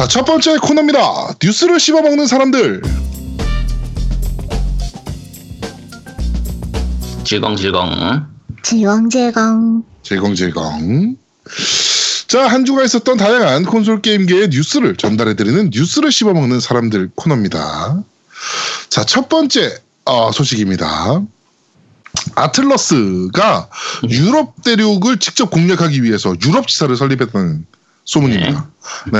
자, 첫 번째 코너입니다. 뉴스를 씹어먹는 사람들. 질겅질겅. 자, 한 주가 있었던 다양한 콘솔 게임계의 뉴스를 전달해드리는 뉴스를 씹어먹는 사람들 코너입니다. 자, 첫 번째 소식입니다. 아틀러스가 유럽 대륙을 직접 공략하기 위해서 유럽 지사를 설립했다는 소문입니다. 네.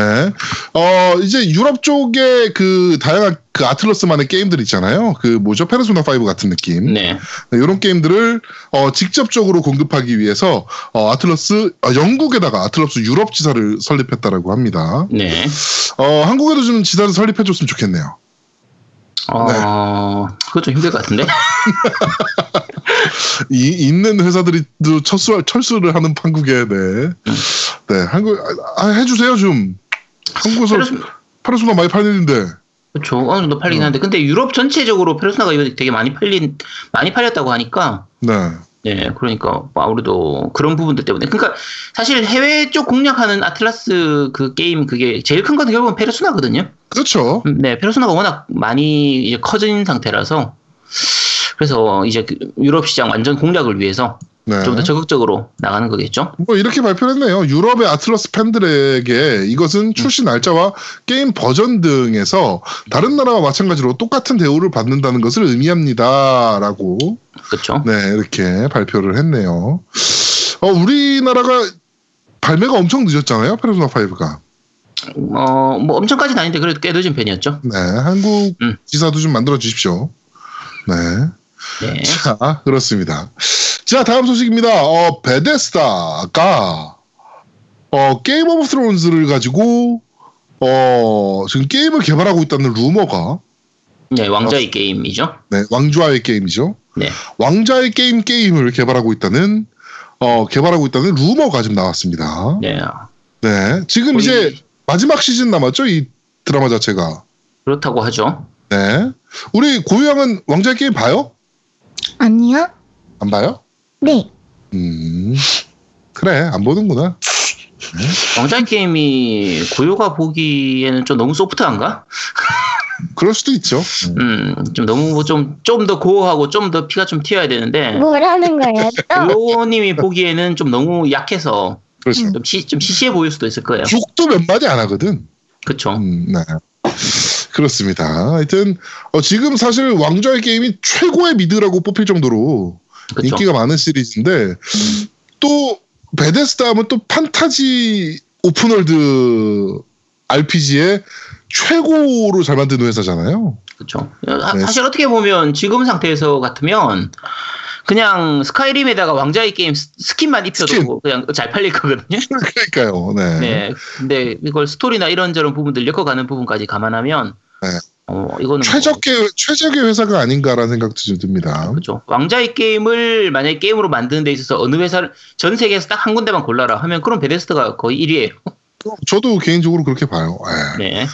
이제 유럽 쪽에 그 다양한 그 아틀러스만의 게임들 있잖아요. 그 뭐죠? 페르소나 5 같은 느낌. 네. 이런 게임들을 직접적으로 공급하기 위해서 영국에다가 아틀러스 유럽 지사를 설립했다라고 합니다. 네. 한국에도 좀 지사를 설립해줬으면 좋겠네요. 네. 그거 좀 힘들 것 같은데? 있는 회사들이 철수를 하는 한국에, 네. 네, 한국, 해주세요, 좀. 한국에서 페르소나 많이 팔리는데. 그렇죠. 어느 정도 팔리긴 한데. 근데 유럽 전체적으로 페르소나가 되게 많이 팔렸다고 하니까. 네. 네, 그러니까 아무래도 그런 부분들 때문에. 그러니까 사실 해외 쪽 공략하는 아틀라스 그 게임, 그게 제일 큰 건 결국은 페르소나거든요. 그렇죠. 네, 페르소나가 워낙 많이 이제 커진 상태라서, 그래서 이제 유럽 시장 완전 공략을 위해서, 네, 좀 더 적극적으로 나가는 거겠죠. 뭐 이렇게 발표했네요. 유럽의 아틀러스 팬들에게 이것은 출시 날짜와 게임 버전 등에서 다른 나라와 마찬가지로 똑같은 대우를 받는다는 것을 의미합니다라고. 그렇죠. 네, 이렇게 발표를 했네요. 우리나라가 발매가 엄청 늦었잖아요, 페르소나 5가. 뭐 엄청까지는 아닌데 그래도 꽤 늦은 편이었죠. 네, 한국 지사도 좀 만들어 주십시오. 네. 네. 자, 그렇습니다. 자, 다음 소식입니다. 베데스다가 게임 오브 스론즈를 가지고 지금 게임을 개발하고 있다는 루머가, 네, 왕좌의 게임이죠. 네, 왕좌의 게임이죠. 네. 왕좌의 게임을 개발하고 있다는 루머가 지금 나왔습니다. 네. 네, 지금 거의... 이제 마지막 시즌 남았죠, 이 드라마 자체가. 그렇다고 하죠. 네. 우리 고유양은 왕좌의 게임 봐요? 아니요. 안 봐요? 네. 그래, 안 보는구나. 네. 왕좌의 게임이 고유가 보기에는 좀 너무 소프트한가? 그럴 수도 있죠. 좀 너무 좀 더 고어하고 좀 더 피가 좀 튀어야 되는데. 뭐라는 거예요? 고유님이 보기에는 좀 너무 약해서. 그렇죠. 좀 시시해 보일 수도 있을 거예요. 죽도 몇 마디 안 하거든. 그렇죠. 네. 그렇습니다. 하여튼 지금 사실 왕좌의 게임이 최고의 미드라고 뽑힐 정도로, 그쵸, 인기가 많은 시리즈인데, 또 베데스다 하면 또 판타지 오픈월드 RPG의 최고로 잘 만드는 회사잖아요. 그렇죠. 네. 사실 어떻게 보면 지금 상태에서 같으면 그냥 스카이림에다가 왕좌의 게임 스킨만 입혀도 그냥 잘 팔릴 거거든요. 그러니까요. 네. 네. 근데 이걸 스토리나 이런저런 부분들 엮어가는 부분까지 감안하면, 네, 이거는 최적의 회사가 아닌가라는 생각도 좀 듭니다. 그렇죠. 왕좌의 게임을 만약에 게임으로 만드는 데 있어서 어느 회사를 전 세계에서 딱 한 군데만 골라라 하면 그럼 베데스다가 거의 1위예요. 저도 개인적으로 그렇게 봐요. 네. 네.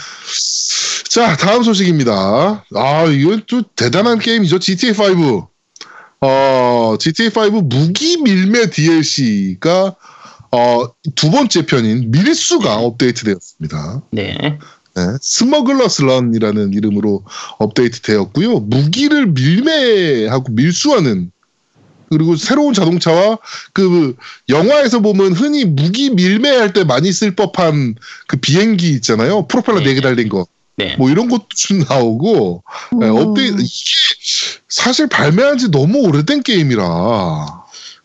자, 다음 소식입니다. 이건 또 대단한 게임이죠. GTA 5. GTA 5 무기 밀매 DLC가 두 번째 편인 밀수가 업데이트되었습니다. 네. 네, 스머글러스 런이라는 이름으로 업데이트되었고요. 무기를 밀매하고 밀수하는, 그리고 새로운 자동차와 그 영화에서 보면 흔히 무기 밀매할 때 많이 쓸 법한 그 비행기 있잖아요. 프로펠러 4개 달린 거. 네. 뭐 이런 것도 좀 나오고. 네, 업데이트. 이게 사실 발매한 지 너무 오래된 게임이라.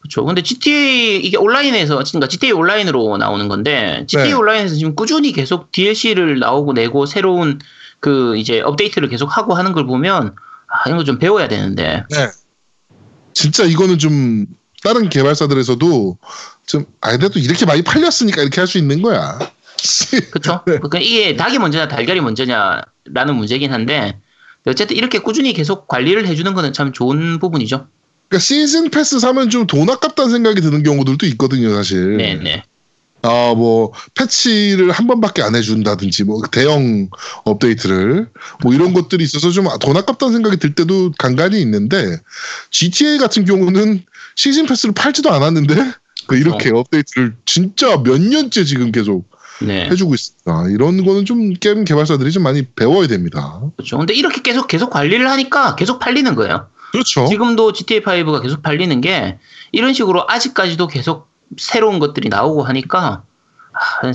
그렇죠. 근데 GTA 이게 온라인에서, 그러니까 GTA 온라인으로 나오는 건데, GTA, 네, 온라인에서 지금 꾸준히 계속 DLC를 나오고 내고 새로운 그 이제 업데이트를 계속 하고 하는 걸 보면 이런 거 좀 배워야 되는데. 네. 진짜 이거는 좀 다른 개발사들에서도 좀 그래도 이렇게 많이 팔렸으니까 이렇게 할 수 있는 거야. 그렇죠. 네. 그러니까 이게 닭이 먼저냐 달걀이 먼저냐라는 문제긴 한데, 어쨌든 이렇게 꾸준히 계속 관리를 해주는 거는 참 좋은 부분이죠. 그러니까 시즌 패스 사면 좀 돈 아깝다는 생각이 드는 경우들도 있거든요, 사실. 네네. 뭐 패치를 한 번밖에 안 해준다든지, 뭐 대형 업데이트를 뭐 이런 것들이 있어서 좀 돈 아깝다는 생각이 들 때도 간간이 있는데, GTA 같은 경우는 시즌 패스를 팔지도 않았는데 이렇게 업데이트를 진짜 몇 년째 지금 계속 네. 해주고 있습니다. 이런 거는 좀 게임 개발사들이 좀 많이 배워야 됩니다. 그렇죠. 근데 이렇게 계속 관리를 하니까 계속 팔리는 거예요. 그렇죠. 지금도 GTA5가 계속 팔리는 게 이런 식으로 아직까지도 계속 새로운 것들이 나오고 하니까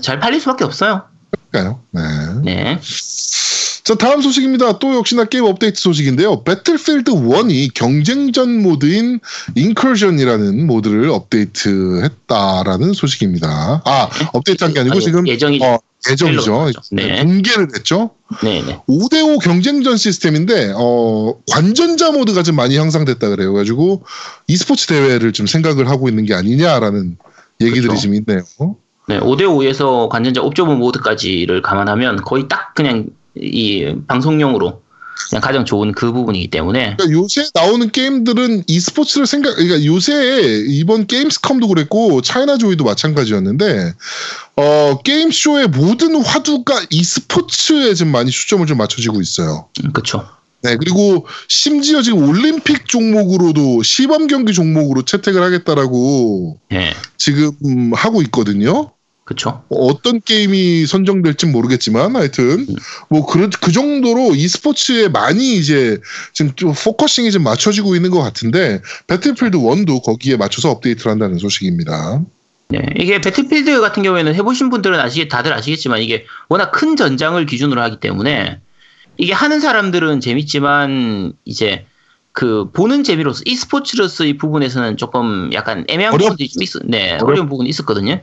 잘 팔릴 수밖에 없어요. 그러니까요. 네. 네. 자, 다음 소식입니다. 또 역시나 게임 업데이트 소식인데요. 배틀필드 1이 경쟁전 모드인 인커션이라는 모드를 업데이트했다라는 소식입니다. 아, 네. 업데이트한 게 아니고 지금 예정이죠. 네. 공개를 했죠. 네, 네. 5대5 경쟁전 시스템인데 관전자 모드가 좀 많이 향상됐다 그래요. 가지고 e스포츠 대회를 좀 생각을 하고 있는 게 아니냐라는 얘기들이 그렇죠. 지금 있네요. 네, 5대5에서 관전자 옵저버 모드까지를 감안하면 거의 딱 그냥 이 방송용으로 그냥 가장 좋은 그 부분이기 때문에 그러니까 요새 나오는 게임들은 e스포츠를 그러니까 요새 이번 게임스컴도 그랬고 차이나 조이도 마찬가지였는데 게임 쇼의 모든 화두가 e스포츠에 좀 많이 초점을 좀 맞춰지고 있어요. 그렇죠. 네, 그리고 심지어 지금 올림픽 종목으로도 시범 경기 종목으로 채택을 하겠다라고 네. 지금 하고 있거든요. 그렇죠. 어떤 게임이 선정될지 모르겠지만 하여튼 뭐 그 정도로 e스포츠에 많이 이제 지금 좀 포커싱이 좀 맞춰지고 있는 것 같은데 배틀필드 1도 거기에 맞춰서 업데이트를 한다는 소식입니다. 네, 이게 배틀필드 같은 경우에는 해보신 분들은 다들 아시겠지만 이게 워낙 큰 전장을 기준으로 하기 때문에 이게 하는 사람들은 재밌지만 이제 그 보는 재미로서 e스포츠로서 이 부분에서는 조금 약간 애매한 부분이 좀 어려운 부분이 있었거든요.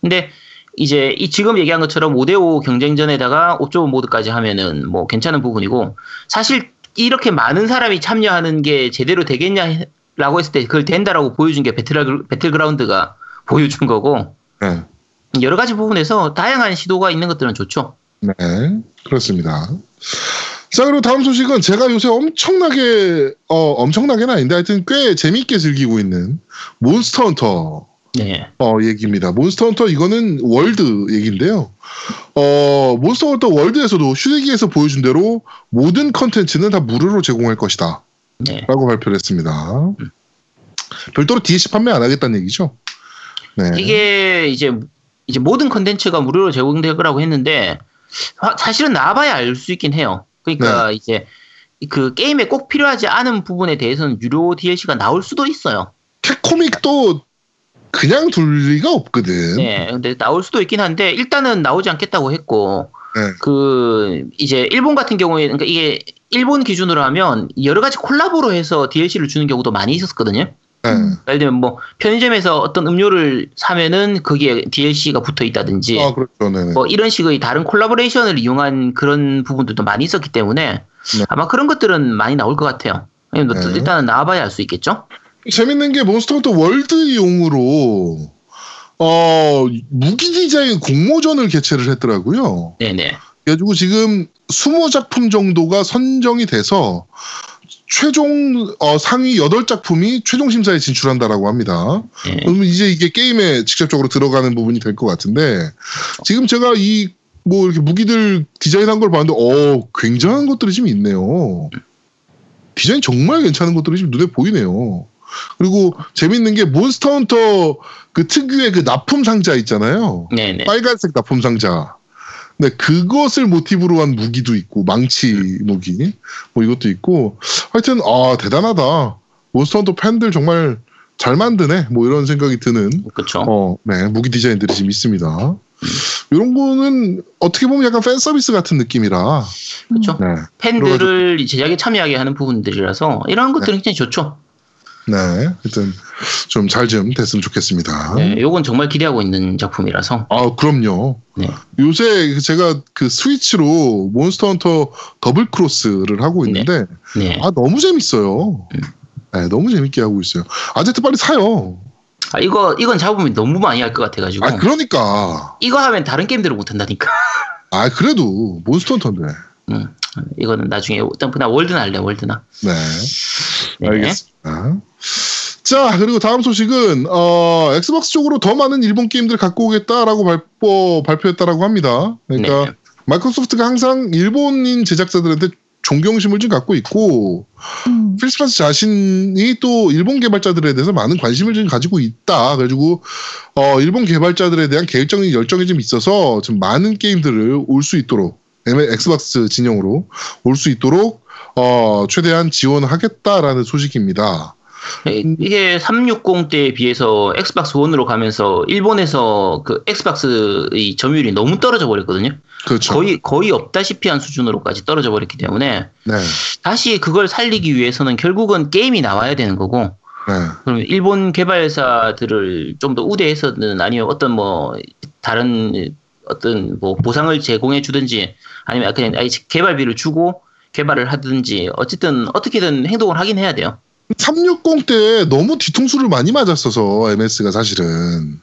근데 이제 이 지금 얘기한 것처럼 5대5 경쟁전에다가 옵저버 모드까지 하면은 뭐 괜찮은 부분이고 사실 이렇게 많은 사람이 참여하는 게 제대로 되겠냐라고 했을 때 그걸 된다라고 보여준 게 배틀그라운드가 보여준 거고 네. 여러 가지 부분에서 다양한 시도가 있는 것들은 좋죠. 네, 그렇습니다. 자, 그리고 다음 소식은 제가 요새 엄청나게는 아닌데 하여튼 꽤 재미있게 즐기고 있는 몬스터 헌터 네. 얘기입니다. 몬스터 헌터 이거는 월드 얘기인데요. 몬스터 헌터 월드에서도 휴대기에서 보여준 대로 모든 컨텐츠는 다 무료로 제공할 것이다. 네. 라고 발표를 했습니다. 별도로 DLC 판매 안 하겠다는 얘기죠. 네. 이게 이제 모든 컨텐츠가 무료로 제공될 거라고 했는데 사실은 나와봐야 알 수 있긴 해요. 그러니까 네. 이제 그 게임에 꼭 필요하지 않은 부분에 대해서는 유료 DLC가 나올 수도 있어요. 캡콤도 그냥 둘 리가 없거든. 네, 근데 나올 수도 있긴 한데 일단은 나오지 않겠다고 했고, 네. 그 이제 일본 같은 경우에 그러니까 이게 일본 기준으로 하면 여러 가지 콜라보로 해서 DLC를 주는 경우도 많이 있었거든요. 네. 예를 들면 뭐 편의점에서 어떤 음료를 사면은 거기에 DLC가 붙어 있다든지, 아 그렇죠, 네. 뭐 이런 식의 다른 콜라보레이션을 이용한 그런 부분들도 많이 있었기 때문에 네. 아마 그런 것들은 많이 나올 것 같아요. 네. 일단은 나와봐야 알 수 있겠죠. 재밌는 게 몬스터 헌터 월드용으로 무기 디자인 공모전을 개최를 했더라고요. 네네. 그래가지고 지금 20작품 정도가 선정이 돼서 최종 상위 8작품이 최종 심사에 진출한다라고 합니다. 네. 그럼 이제 이게 게임에 직접적으로 들어가는 부분이 될 것 같은데 지금 제가 이렇게 무기들 디자인한 걸 봤는데 굉장한 것들이 좀 있네요. 디자인 정말 괜찮은 것들이 지금 눈에 보이네요. 그리고 재밌는 게 몬스터 헌터 그 특유의 그 납품 상자 있잖아요. 네네. 빨간색 납품 상자. 네, 그것을 모티브로 한 무기도 있고 망치 무기 뭐 이것도 있고 하여튼 대단하다. 몬스터 헌터 팬들 정말 잘 만드네. 뭐 이런 생각이 드는. 그렇죠. 네, 무기 디자인들이 지금 있습니다. 이런 거는 어떻게 보면 약간 팬 서비스 같은 느낌이라. 그렇죠. 네, 팬들을 제작에 참여하게 하는 부분들이라서 이런 것들은 네. 굉장히 좋죠. 네, 일단 좀 잘 좀 됐으면 좋겠습니다. 네, 요건 정말 기대하고 있는 작품이라서. 아, 그럼요. 네. 요새 제가 그 스위치로 몬스터 헌터 더블 크로스를 하고 있는데, 네. 네. 아 너무 재밌어요. 네, 너무 재밌게 하고 있어요. 아제트 빨리 사요. 아 이건 잡으면 너무 많이 할 것 같아가지고. 아, 그러니까. 이거 하면 다른 게임들을 못 한다니까. 아, 그래도 몬스터 헌터인데. 이거는 나중에 일단 그냥 월드나 할래 월드나. 네. 네. 알겠습니다. 자, 그리고 다음 소식은 엑스박스 쪽으로 더 많은 일본 게임들을 갖고 오겠다라고 발표했다라고 합니다. 그러니까 네. 마이크로소프트가 항상 일본인 제작자들한테 존경심을 좀 갖고 있고 필스프란스 자신이 또 일본 개발자들에 대해서 많은 관심을 좀 가지고 있다. 그래가지고 일본 개발자들에 대한 계획적인 열정이 좀 있어서 좀 많은 게임들을 올 수 있도록 엑스박스 진영으로 올 수 있도록 최대한 지원하겠다라는 소식입니다. 이게 360 때에 비해서 엑스박스 1으로 가면서 일본에서 그 엑스박스의 점유율이 너무 떨어져 버렸거든요. 그렇죠. 거의 없다시피 한 수준으로까지 떨어져 버렸기 때문에 네. 다시 그걸 살리기 위해서는 결국은 게임이 나와야 되는 거고 네. 그럼 일본 개발사들을 좀 더 우대해서는 아니면 어떤 뭐 다른 어떤 뭐 보상을 제공해 주든지 아니면 그냥 아예 개발비를 주고 개발을 하든지 어쨌든 어떻게든 행동을 하긴 해야 돼요. 360 때 너무 뒤통수를 많이 맞았어서 MS가 사실은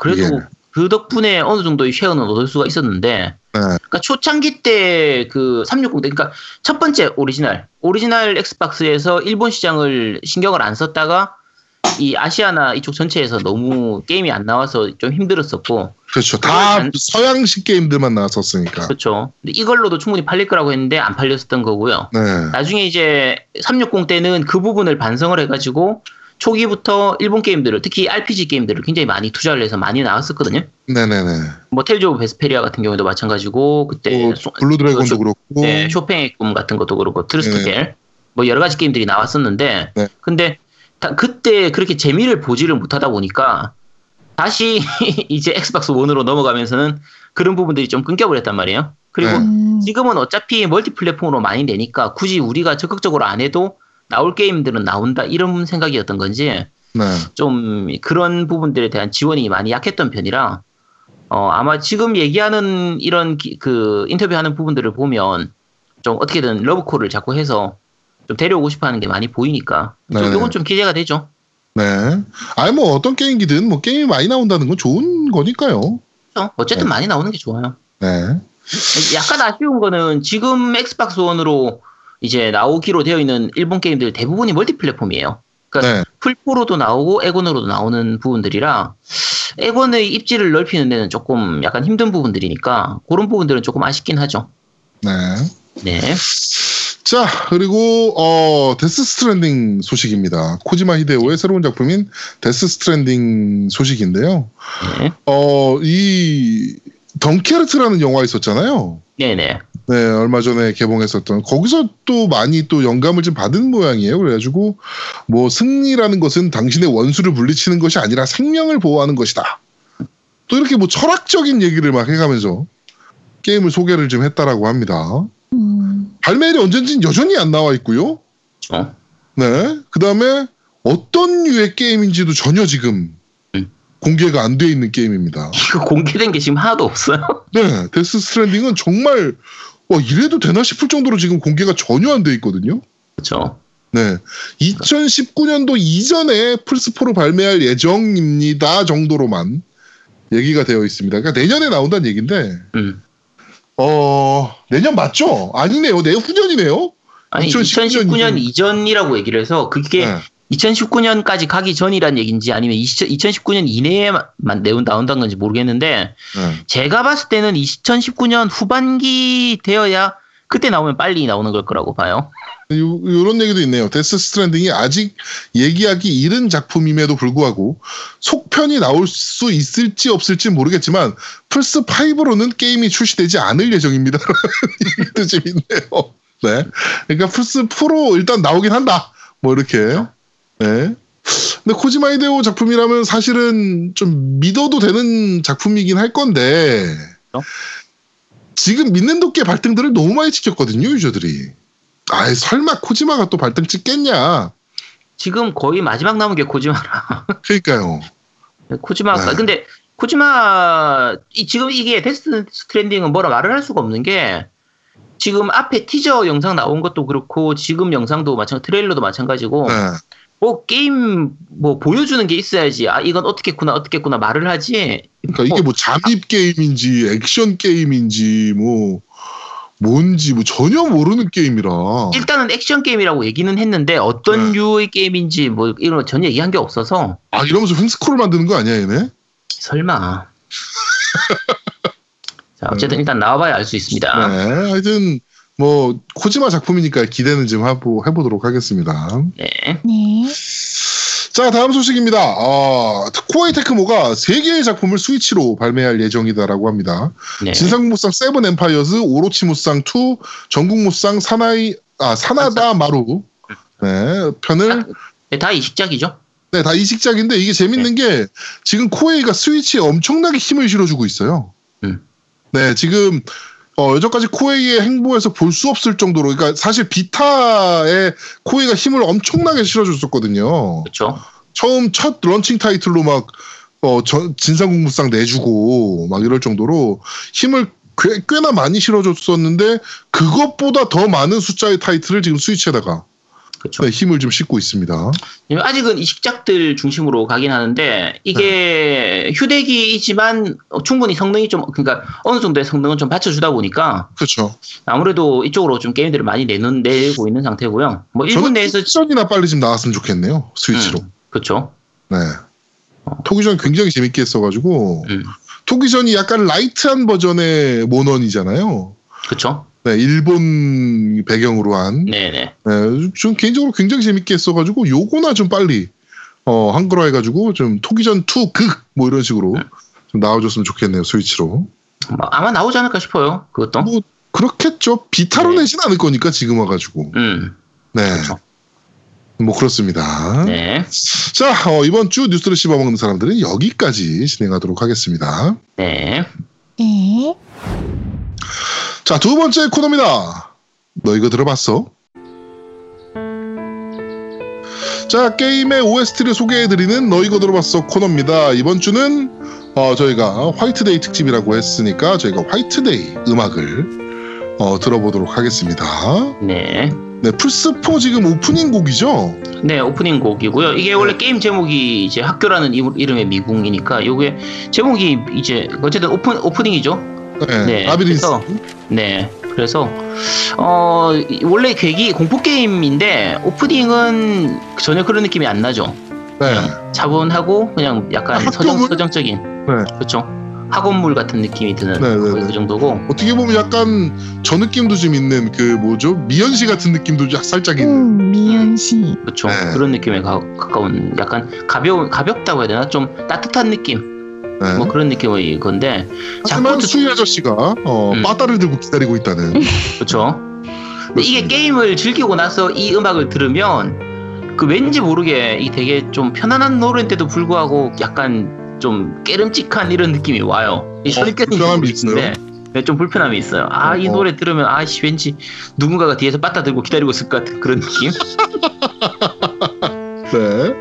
그래도 이게. 그 덕분에 어느 정도의 쉐어는 얻을 수가 있었는데 네. 그러니까 초창기 때 그 360 때 그러니까 첫 번째 오리지널 엑스박스에서 일본 시장을 신경을 안 썼다가 이 아시아나 이쪽 전체에서 너무 게임이 안 나와서 좀 힘들었었고 그렇죠. 다 서양식 게임들만 나왔었으니까. 그렇죠. 근데 이걸로도 충분히 팔릴 거라고 했는데 안 팔렸었던 거고요. 네. 나중에 이제 360 때는 그 부분을 반성을 해가지고 초기부터 일본 게임들을 특히 RPG 게임들을 굉장히 많이 투자를 해서 많이 나왔었거든요. 네네네. 뭐 텔즈 오브 베스페리아 같은 경우도 마찬가지고 그때 블루 드래곤도 그렇고 네, 쇼팽의 꿈 같은 것도 그렇고 트루스트 겔 뭐 여러 가지 게임들이 나왔었는데 네. 근데 그때 그렇게 재미를 보지를 못하다 보니까 다시 이제 엑스박스 1으로 넘어가면서는 그런 부분들이 좀 끊겨버렸단 말이에요. 그리고 지금은 어차피 멀티 플랫폼으로 많이 내니까 굳이 우리가 적극적으로 안 해도 나올 게임들은 나온다 이런 생각이었던 건지 네. 좀 그런 부분들에 대한 지원이 많이 약했던 편이라 아마 지금 얘기하는 이런 그 인터뷰하는 부분들을 보면 좀 어떻게든 러브콜을 자꾸 해서 좀 데려오고 싶어하는 게 많이 보이니까 이건 좀 기대가 되죠. 네, 아니 뭐 어떤 게임이든 뭐 게임이 많이 나온다는 건 좋은 거니까요. 그렇죠. 어쨌든 네. 많이 나오는 게 좋아요. 네. 약간 아쉬운 거는 지금 엑스박스 1으로 이제 나오기로 되어 있는 일본 게임들 대부분이 멀티 플랫폼이에요. 그러니까 네. 풀포로도 나오고 에곤으로도 나오는 부분들이라 에곤의 입지를 넓히는 데는 조금 약간 힘든 부분들이니까 그런 부분들은 조금 아쉽긴 하죠. 네. 네. 자, 그리고 데스 스트랜딩 소식입니다. 코지마 히데오의 새로운 작품인 데스 스트랜딩 소식인데요. 네. 이 덩케르트라는 영화 있었잖아요. 네네. 네, 얼마 전에 개봉했었던 거기서 또 많이 또 영감을 좀 받은 모양이에요. 그래가지고 뭐 승리라는 것은 당신의 원수를 물리치는 것이 아니라 생명을 보호하는 것이다. 또 이렇게 뭐 철학적인 얘기를 막 해가면서 게임을 소개를 좀 했다라고 합니다. 발매일이 언젠지는 여전히 안 나와 있고요. 네. 그 다음에 어떤 유의 게임인지도 전혀 지금 공개가 안 돼 있는 게임입니다. 이거 공개된 게 지금 하나도 없어요? 네. 데스 스트랜딩은 정말 이래도 되나 싶을 정도로 지금 공개가 전혀 안 돼 있거든요. 그렇죠. 네. 2019년도 이전에 플스4로 발매할 예정입니다 정도로만 얘기가 되어 있습니다. 그러니까 내년에 나온다는 얘기인데 내년 맞죠? 아니네요. 내후년이네요. 아니, 2019년 이전이라고 얘기를 해서 그게 네. 2019년까지 가기 전이란 얘기인지 아니면 2019년 이내에만 나온다는 건지 모르겠는데 네. 제가 봤을 때는 2019년 후반기 되어야 그때 나오면 빨리 나오는 걸 거라고 봐요. 이런 얘기도 있네요. 데스 스트랜딩이 아직 얘기하기 이른 작품임에도 불구하고 속편이 나올 수 있을지 없을지 모르겠지만 플스5로는 게임이 출시되지 않을 예정입니다. 이런 얘기도 좀 있네요. 네. 그러니까 플스4로 일단 나오긴 한다. 뭐 이렇게. 네. 근데 코지마 히데오 작품이라면 사실은 좀 믿어도 되는 작품이긴 할 건데 지금 믿는 도끼의 발등들을 너무 많이 찍혔거든요. 유저들이. 아이 설마 코지마가 또 발등 찍겠냐. 지금 거의 마지막 남은 게 코지마라. 그러니까요. 코지마가 네. 근데 코지마 지금 이게 데스 스트랜딩은 뭐라 말을 할 수가 없는 게 지금 앞에 티저 영상 나온 것도 그렇고 지금 영상도 마찬가지고 트레일러도 마찬가지고 네. 뭐 게임 뭐 보여주는 게 있어야지 아 이건 어떻겠구나 말을 하지. 그러니까 이게 뭐 잠입 게임인지 액션 게임인지 뭐. 뭔지 뭐 전혀 모르는 게임이라 일단은 액션 게임이라고 얘기는 했는데 어떤 류의 네. 게임인지 뭐 이런 거 전혀 얘기한 게 없어서 아 이러면서 횡스크롤 만드는 거 아니야 얘네? 설마 자 어쨌든 네. 일단 나와봐야 알 수 있습니다. 네 하여튼 뭐 코지마 작품이니까 기대는 좀 해보도록 하겠습니다. 네. 네. 자, 다음 소식입니다. 코에이 테크모가 3개의 작품을 스위치로 발매할 예정이다라고 합니다. 네. 진상무쌍 7 엠파이어즈, 오로치 무쌍 2, 전국 무쌍 사나다 마루 네, 편을 네, 다 이식작이죠. 네, 다 이식작인데 이게 재밌는 게 지금 코에이가 스위치에 엄청나게 힘을 실어주고 있어요. 네, 지금 여전까지 코에이의 행보에서 볼 수 없을 정도로, 그러니까 사실 비타에 코에이가 힘을 엄청나게 실어줬었거든요. 그렇죠. 처음 첫 런칭 타이틀로 막 진상국무쌍 내주고 막 이럴 정도로 힘을 꽤나 많이 실어줬었는데 그것보다 더 많은 숫자의 타이틀을 지금 스위치에다가 그렇죠. 네, 힘을 좀 싣고 있습니다. 아직은 이식작들 중심으로 가긴 하는데 이게 네. 휴대기이지만 충분히 성능이 좀 그러니까 어느 정도의 성능은 좀 받쳐주다 보니까 그렇죠. 아무래도 이쪽으로 좀 게임들을 많이 내고 있는 상태고요. 뭐 일본 내에서 토기전이나 빨리 좀 나왔으면 좋겠네요. 스위치로. 그렇죠. 네. 토기전 굉장히 재밌게 했어가지고 토기전이 약간 라이트한 버전의 모넌이잖아요. 그렇죠. 네, 일본 배경으로 한. 네네. 네, 좀 개인적으로 굉장히 재밌게 했어가지고, 요거나 좀 빨리, 한글화 해가지고, 좀 토기전 2 극! 뭐 이런 식으로 좀 나와줬으면 좋겠네요, 스위치로. 아마 나오지 않을까 싶어요, 그것도. 뭐, 그렇겠죠. 비타로 네. 내진 않을 거니까, 지금 와가지고. 네. 그렇죠. 뭐, 그렇습니다. 네. 자, 이번 주 뉴스를 씹어먹는 사람들은 여기까지 진행하도록 하겠습니다. 네. 네. 자, 두 번째 코너입니다. 너 이거 들어봤어? 자, 게임의 OST를 소개해드리는 너 이거 들어봤어 코너입니다. 이번 주는 저희가 화이트데이 특집이라고 했으니까 저희가 화이트데이 음악을 들어보도록 하겠습니다. 네. 네, 플스4 지금 오프닝 곡이죠? 네, 오프닝 곡이고요. 이게 원래 게임 제목이 이제 학교라는 이름의 미궁이니까 요게 제목이 이제 어쨌든 오프닝이죠? 네, 네, 아비린스. 네, 그래서 원래 계획이 공포 게임인데 오프닝은 전혀 그런 느낌이 안 나죠. 네, 차분하고 그냥 약간 서정적인. 네, 그렇죠. 학원물 같은 느낌이 드는 그 정도고. 어떻게 보면 약간 저 느낌도 좀 있는 그 뭐죠 미연시 같은 느낌도 살짝 있는. 미연시. 그렇죠. 네. 그런 느낌에 가까운 약간 가볍다고 해야 되나 좀 따뜻한 느낌. 네. 뭐 그런 느낌의 건데 하지만 수희 아저씨가 빠따를 들고 기다리고 있다는 그렇죠. 근데 이게 게임을 즐기고 나서 이 음악을 들으면 그 왠지 모르게 이 되게 좀 편안한 노래인데도 불구하고 약간 좀 깨름직한 이런 느낌이 와요. 이 불편함이 있어요? 네, 좀 불편함이 있어요. 아, 이 노래 들으면 아씨 왠지 누군가가 뒤에서 빠따 들고 기다리고 있을 것 같은 그런 느낌. 네,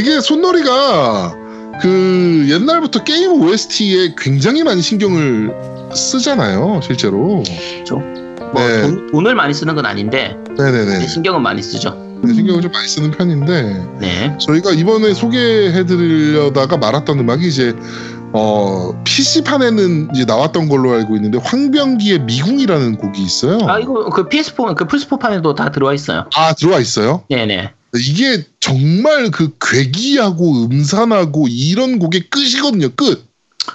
이게 손놀이가 그 옛날부터 게임 OST에 굉장히 많이 신경을 쓰잖아요, 실제로. 그렇죠. 뭐 네. 돈을 많이 쓰는 건 아닌데 네네네. 신경은 많이 쓰죠. 네, 신경을 좀 많이 쓰는 편인데 네. 저희가 이번에 소개해드리려다가 말았던 음악이 이제 PC판에는 이제 나왔던 걸로 알고 있는데 황병기의 미궁이라는 곡이 있어요. 아, 이거 그 PS4, 그 플스4판에도 다 들어와 있어요. 아, 들어와 있어요? 네네. 이게 정말 그 괴기하고 음산하고 이런 곡의 끝이거든요. 끝.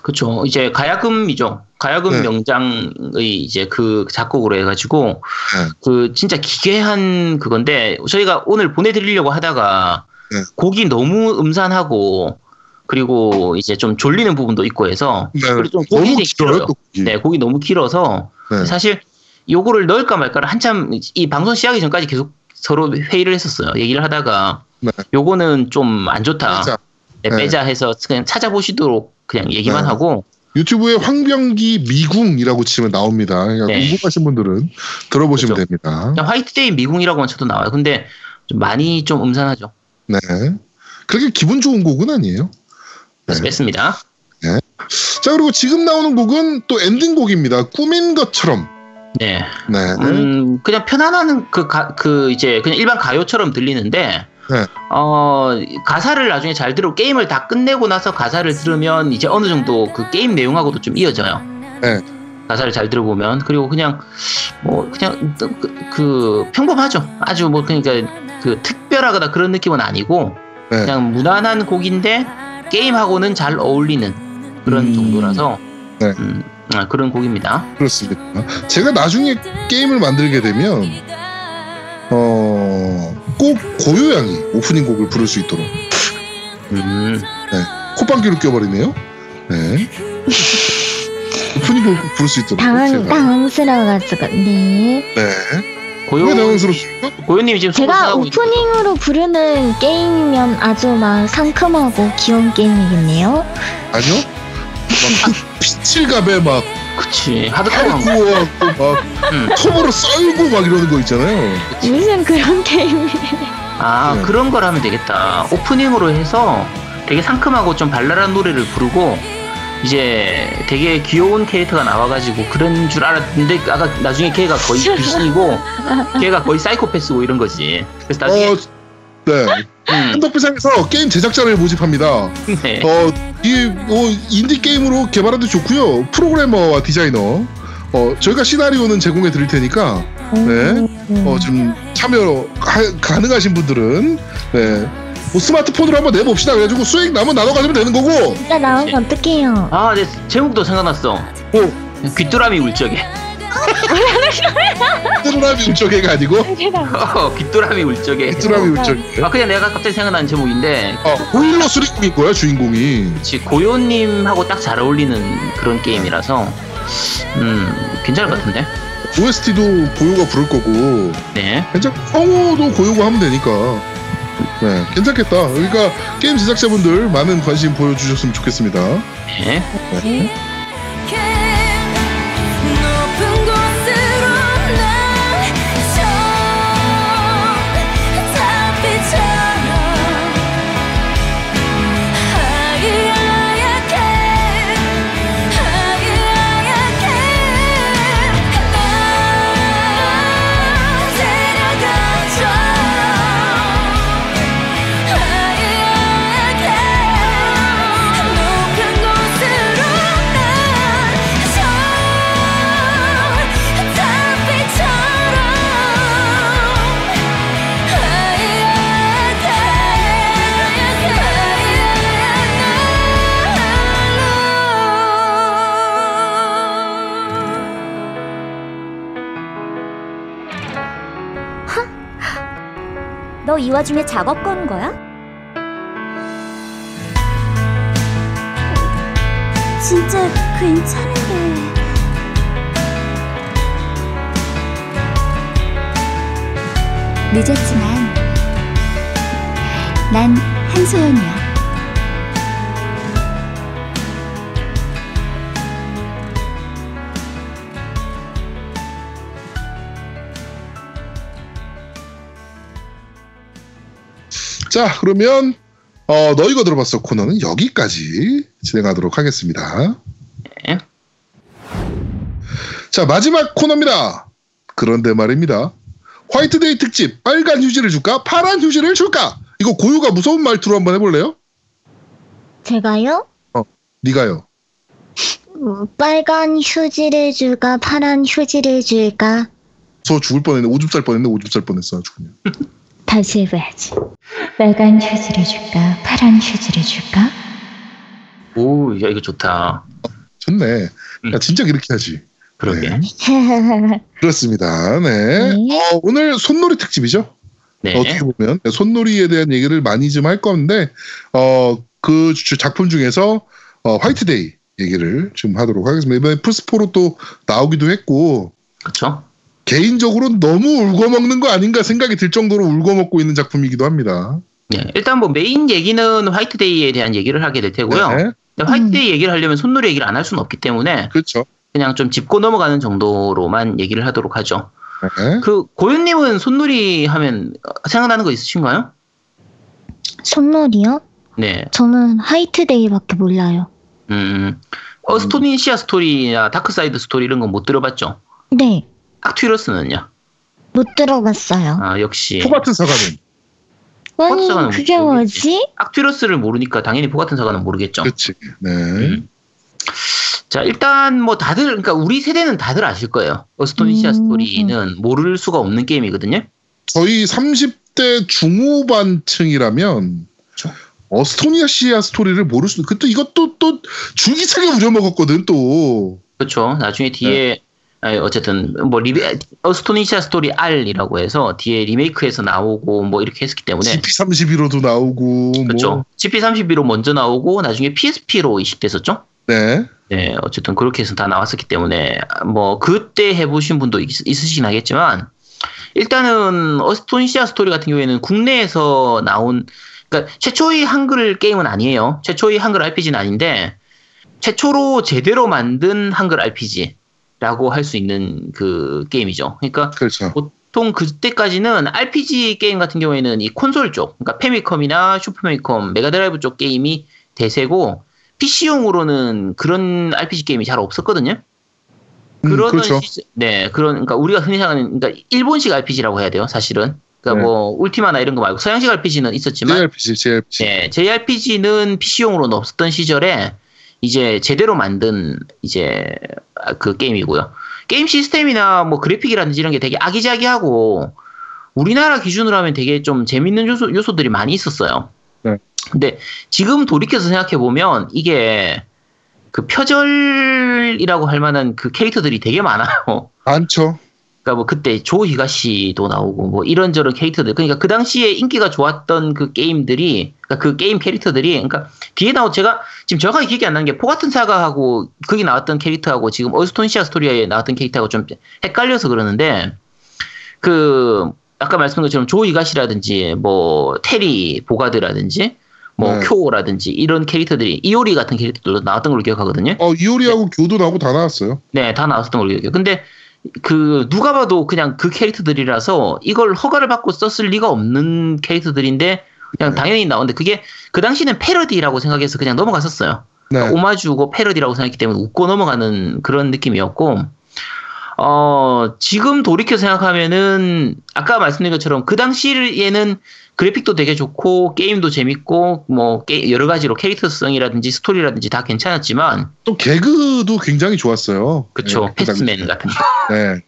그렇죠. 이제 가야금이죠. 가야금 네. 명장의 이제 그 작곡으로 해가지고 네. 그 진짜 기괴한 그건데 저희가 오늘 보내드리려고 하다가 네. 곡이 너무 음산하고 그리고 이제 좀 졸리는 부분도 있고 해서 네. 그리고 좀 곡이 너무 길어요. 곡이. 네, 곡이 너무 길어서 네. 사실 요거를 넣을까 말까를 한참 이 방송 시작하기 전까지 계속 서로 회의를 했었어요. 얘기를 하다가 네. 요거는 좀 안 좋다. 빼자. 네, 빼자 해서 그냥 찾아보시도록 그냥 얘기만 네. 하고 유튜브에 황병기 미궁이라고 치면 나옵니다. 그러니까 네. 궁금하신 분들은 들어보시면 그렇죠. 됩니다. 화이트데이 미궁이라고만 쳐도 나와요. 근데 좀 많이 좀 음산하죠. 네. 그렇게 기분 좋은 곡은 아니에요. 그래서 네. 뺐습니다. 네. 자, 그리고 지금 나오는 곡은 또 엔딩곡입니다. 꿈인 것처럼. 네. 네. 그냥 편안한 이제 그냥 일반 가요처럼 들리는데, 네. 가사를 나중에 잘 들어 게임을 다 끝내고 나서 가사를 들으면 이제 어느 정도 그 게임 내용하고도 좀 이어져요. 네. 가사를 잘 들어보면 그리고 그냥 뭐 그냥 그 평범하죠. 아주 뭐 그러니까 그 특별하거나 그런 느낌은 아니고 네. 그냥 무난한 곡인데 게임하고는 잘 어울리는 그런 정도라서. 네. 그런 곡입니다. 그렇습니다. 제가 나중에 게임을 만들게 되면 꼭 고요양이 오프닝 곡을 부를 수 있도록. 네. 콧방귀로 껴버리네요. 네. 오프닝 곡을 부를 수 있도록. 당황스러워가지고. 네. 네. 고요, 당황스럽습니까? 고요님이 지금 제가 오프닝으로 부르는 게임이면 아주 막 상큼하고 귀여운 게임이겠네요. 아니요. 막 피칠갑에 막 그치 하드코어하고 막 톱으로 썰고 막 이러는 거 있잖아요. 그치. 무슨 그런 게임이에요. 아, 네. 그런 걸 하면 되겠다. 오프닝으로 해서 되게 상큼하고 좀 발랄한 노래를 부르고 이제 되게 귀여운 캐릭터가 나와가지고 그런 줄 알았는데 아까 나중에 걔가 거의 귀신이고 걔가 거의 사이코패스고 이런 거지. 그래서 나중에 네. 한덕비상에서 게임 제작자를 모집합니다. 네. 인디 게임으로 개발해도 좋고요. 프로그래머와 디자이너. 저희가 시나리오는 제공해 드릴 테니까 네. 좀 참여 가능하신 분들은 네. 뭐 스마트폰으로 한번 내봅시다. 그래가지고 수익 남은 나눠 가지면 되는 거고. 진짜 나오면 어떡해요. 아, 네. 제목도 생각났어. 귀뚜라미 울적에. 귀뚜라미 울적에가 아니고? 귀뚜라미 울적에. 귀뚜라미 울적에. 아, 그냥 내가 갑자기 생각난 제목인데. 호일러 수리꾼인 거야, 주인공이. 그치, 고요님하고 딱 잘 어울리는 그런 게임이라서. 괜찮을 것 같은데. OST도 고요가 부를 거고. 네. 괜찮, 성우도 고요가 하면 되니까. 네, 괜찮겠다. 그러니까 게임 제작자분들 많은 관심 보여주셨으면 좋겠습니다. 네. 네. 너 이 와중에 작업 거는 거야? 진짜 괜찮은데. 늦었지만 난 한소연이야. 자, 그러면 너 이거 들어봤어 코너는 여기까지 진행하도록 하겠습니다. 네. 자, 마지막 코너입니다. 그런데 말입니다. 화이트데이 특집 빨간 휴지를 줄까 파란 휴지를 줄까? 이거 고유가 무서운 말투로 한번 해볼래요? 제가요? 네가요. 빨간 휴지를 줄까 파란 휴지를 줄까? 저 죽을 뻔했네. 오줌 쌀 뻔했네. 오줌 쌀 뻔했어. 아주 그냥. 다시 해봐야지. 빨간 휴지를 줄까? 파란 휴지를 줄까? 오, 야 이거 좋다. 좋네. 야, 진짜 그렇게 하지. 그러게. 네. 그렇습니다. 네. 네. 오늘 손놀이 특집이죠. 네. 어떻게 보면 손놀이에 대한 얘기를 많이 좀 할 건데 그 작품 중에서 화이트데이 얘기를 좀 하도록 하겠습니다. 이번에 플스4로 또 나오기도 했고. 그렇죠. 개인적으로 너무 울고먹는 거 아닌가 생각이 들 정도로 울고먹고 있는 작품이기도 합니다. 네, 일단 뭐 메인 얘기는 화이트데이에 대한 얘기를 하게 될 테고요. 네. 근데 화이트데이 얘기를 하려면 손놀이 얘기를 안 할 수는 없기 때문에 그렇죠. 그냥 좀 짚고 넘어가는 정도로만 얘기를 하도록 하죠. 네. 그 고윤님은 손놀이 하면 생각나는 거 있으신가요? 손놀이요? 네. 저는 화이트데이밖에 몰라요. 스토니시아 스토리나 다크사이드 스토리 이런 건 못 들어봤죠? 네. 악튜러스는요? 못 들어봤어요. 아, 역시. 포같은 사과는? 아니, 사과는 그게 뭐지? 악튜러스를 모르니까 당연히 포같은 사과는 모르겠죠. 그치. 네. 자, 일단 뭐 다들, 그러니까 우리 세대는 다들 아실 거예요. 어스토니시아 스토리는 모를 수가 없는 게임이거든요. 저희 30대 중후반층이라면 어스토니시아 스토리를 모를 수, 그 또 이것도 또 줄기차게 우려먹었거든, 또. 그렇죠. 나중에 뒤에 네. 어쨌든 뭐 스토니샤 스토리 R이라고 해서 뒤에 리메이크해서 나오고 뭐 이렇게 했기 때문에 GP31로도 나오고 그렇죠. 뭐. GP31로 먼저 나오고 나중에 PSP로 이식됐었죠. 네. 네, 어쨌든 그렇게 해서 다 나왔었기 때문에 뭐 그때 해보신 분도 있으시긴 하겠지만 일단은 어스토니시아 스토리 같은 경우에는 국내에서 나온 그러니까 최초의 한글 게임은 아니에요. 최초의 한글 RPG는 아닌데 최초로 제대로 만든 한글 RPG라고 할 수 있는 그 게임이죠. 그러니까 그렇죠. 보통 그때까지는 RPG 게임 같은 경우에는 이 콘솔 쪽, 그러니까 페미컴이나 슈퍼페미컴, 메가드라이브 쪽 게임이 대세고 PC용으로는 그런 RPG 게임이 잘 없었거든요. 그런 그렇죠. 네, 그러니까 우리가 흔히 생각하는 그러니까 일본식 RPG라고 해야 돼요, 사실은. 그러니까 네. 뭐 울티마나 이런 거 말고 서양식 RPG는 있었지만 JRPG. 네, JRPG는 PC용으로는 없었던 시절에 이제 제대로 만든 이제 그 게임이고요. 게임 시스템이나 뭐 그래픽이라든지 이런 게 되게 아기자기하고 우리나라 기준으로 하면 되게 좀 재밌는 요소들이 많이 있었어요. 네. 근데 지금 돌이켜서 생각해 보면 이게 그 표절이라고 할 만한 그 캐릭터들이 되게 많아요. 많죠. 그러니까 뭐 그때 조 히가시도 나오고 뭐 이런저런 캐릭터들. 그러니까 그 당시에 인기가 좋았던 그 게임들이, 그러니까 그 게임 캐릭터들이, 그러니까 뒤에 나온 제가 지금 정확하게 기억이 안 나는 게 포가튼 사가하고 거기 나왔던 캐릭터하고 지금 어스톤시아 스토리에 나왔던 캐릭터하고 좀 헷갈려서 그러는데 그 아까 말씀드린 것처럼 조 히가시라든지 뭐 테리 보가드라든지 뭐 네. 쿄라든지 이런 캐릭터들이 이오리 같은 캐릭터들도 나왔던 걸로 기억하거든요. 이오리하고 네. 교도 나오고 다 나왔어요. 네, 다 나왔었던 걸로 기억해요. 근데 그 누가 봐도 그냥 그 캐릭터들이라서 이걸 허가를 받고 썼을 리가 없는 캐릭터들인데 그냥 네. 당연히 나오는데 그게 그 당시는 패러디라고 생각해서 그냥 넘어갔었어요. 네. 그러니까 오마주고 패러디라고 생각했기 때문에 웃고 넘어가는 그런 느낌이었고 지금 돌이켜 생각하면은 아까 말씀드린 것처럼 그 당시에는 그래픽도 되게 좋고 게임도 재밌고 뭐 여러 가지로 캐릭터성이라든지 스토리라든지 다 괜찮았지만 또 개그도 굉장히 좋았어요. 그쵸. 네, 패스맨 그 같은 거. 네.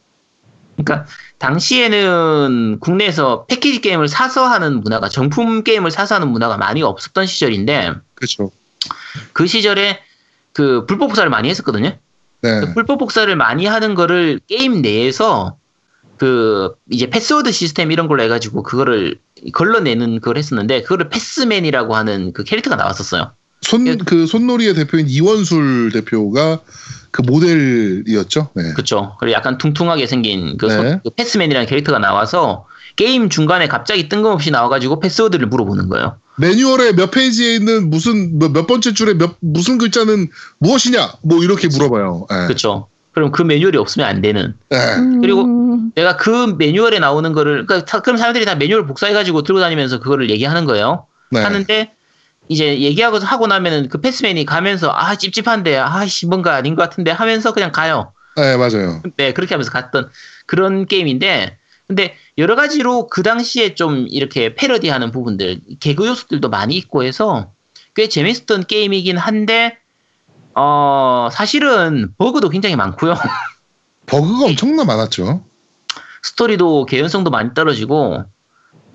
그러니까 당시에는 국내에서 패키지 게임을 사서 하는 문화가 정품 게임을 사서 하는 문화가 많이 없었던 시절인데 그쵸. 그 시절에 그 불법 복사를 많이 했었거든요. 네. 그 불법 복사를 많이 하는 거를 게임 내에서 그 이제 패스워드 시스템 이런 걸로 해가지고 그거를 걸러내는 그걸 했었는데 그거를 패스맨이라고 하는 그 캐릭터가 나왔었어요. 그 손놀이의 대표인 이원술 대표가 그 모델이었죠. 네. 그렇죠. 그리고 약간 퉁퉁하게 생긴 그, 네. 그 패스맨이라는 캐릭터가 나와서 게임 중간에 갑자기 뜬금없이 나와가지고 패스워드를 물어보는 거예요. 매뉴얼에 몇 페이지에 있는 무슨 몇 번째 줄에 무슨 글자는 무엇이냐? 뭐 이렇게 그치. 물어봐요. 네. 그렇죠. 그럼 그 매뉴얼이 없으면 안 되는. 네. 그리고 내가 그 매뉴얼에 나오는 거를 그러니까 그럼 사람들이 다 매뉴얼 복사해가지고 들고 다니면서 그거를 얘기하는 거예요. 네. 하는데 이제 하고 나면은 그 패스맨이 가면서 아 찝찝한데 아씨 뭔가 아닌 것 같은데 하면서 그냥 가요. 네 맞아요. 네 그렇게 하면서 갔던 그런 게임인데. 근데 여러 가지로 그 당시에 좀 이렇게 패러디하는 부분들, 개그 요소들도 많이 있고 해서 꽤 재밌었던 게임이긴 한데 사실은 버그도 굉장히 많고요. 버그가 엄청나 많았죠. 스토리도 개연성도 많이 떨어지고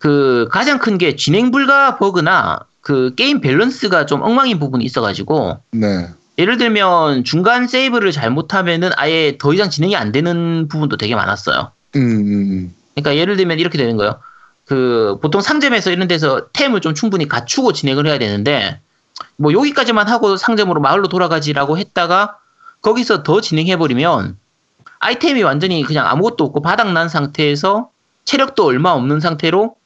그 가장 큰 게 진행 불가 버그나 그 게임 밸런스가 좀 엉망인 부분이 있어가지고 네. 예를 들면 중간 세이브를 잘못하면은 아예 더 이상 진행이 안 되는 부분도 되게 많았어요. 그러니까 예를 들면 이렇게 되는 거예요. 그 보통 상점에서 이런 데서 템을 좀 충분히 갖추고 진행을 해야 되는데 뭐 여기까지만 하고 상점으로 마을로 돌아가지라고 했다가 거기서 더 진행해버리면 아이템이 완전히 그냥 아무것도 없고 바닥난 상태에서 체력도 얼마 없는 상태로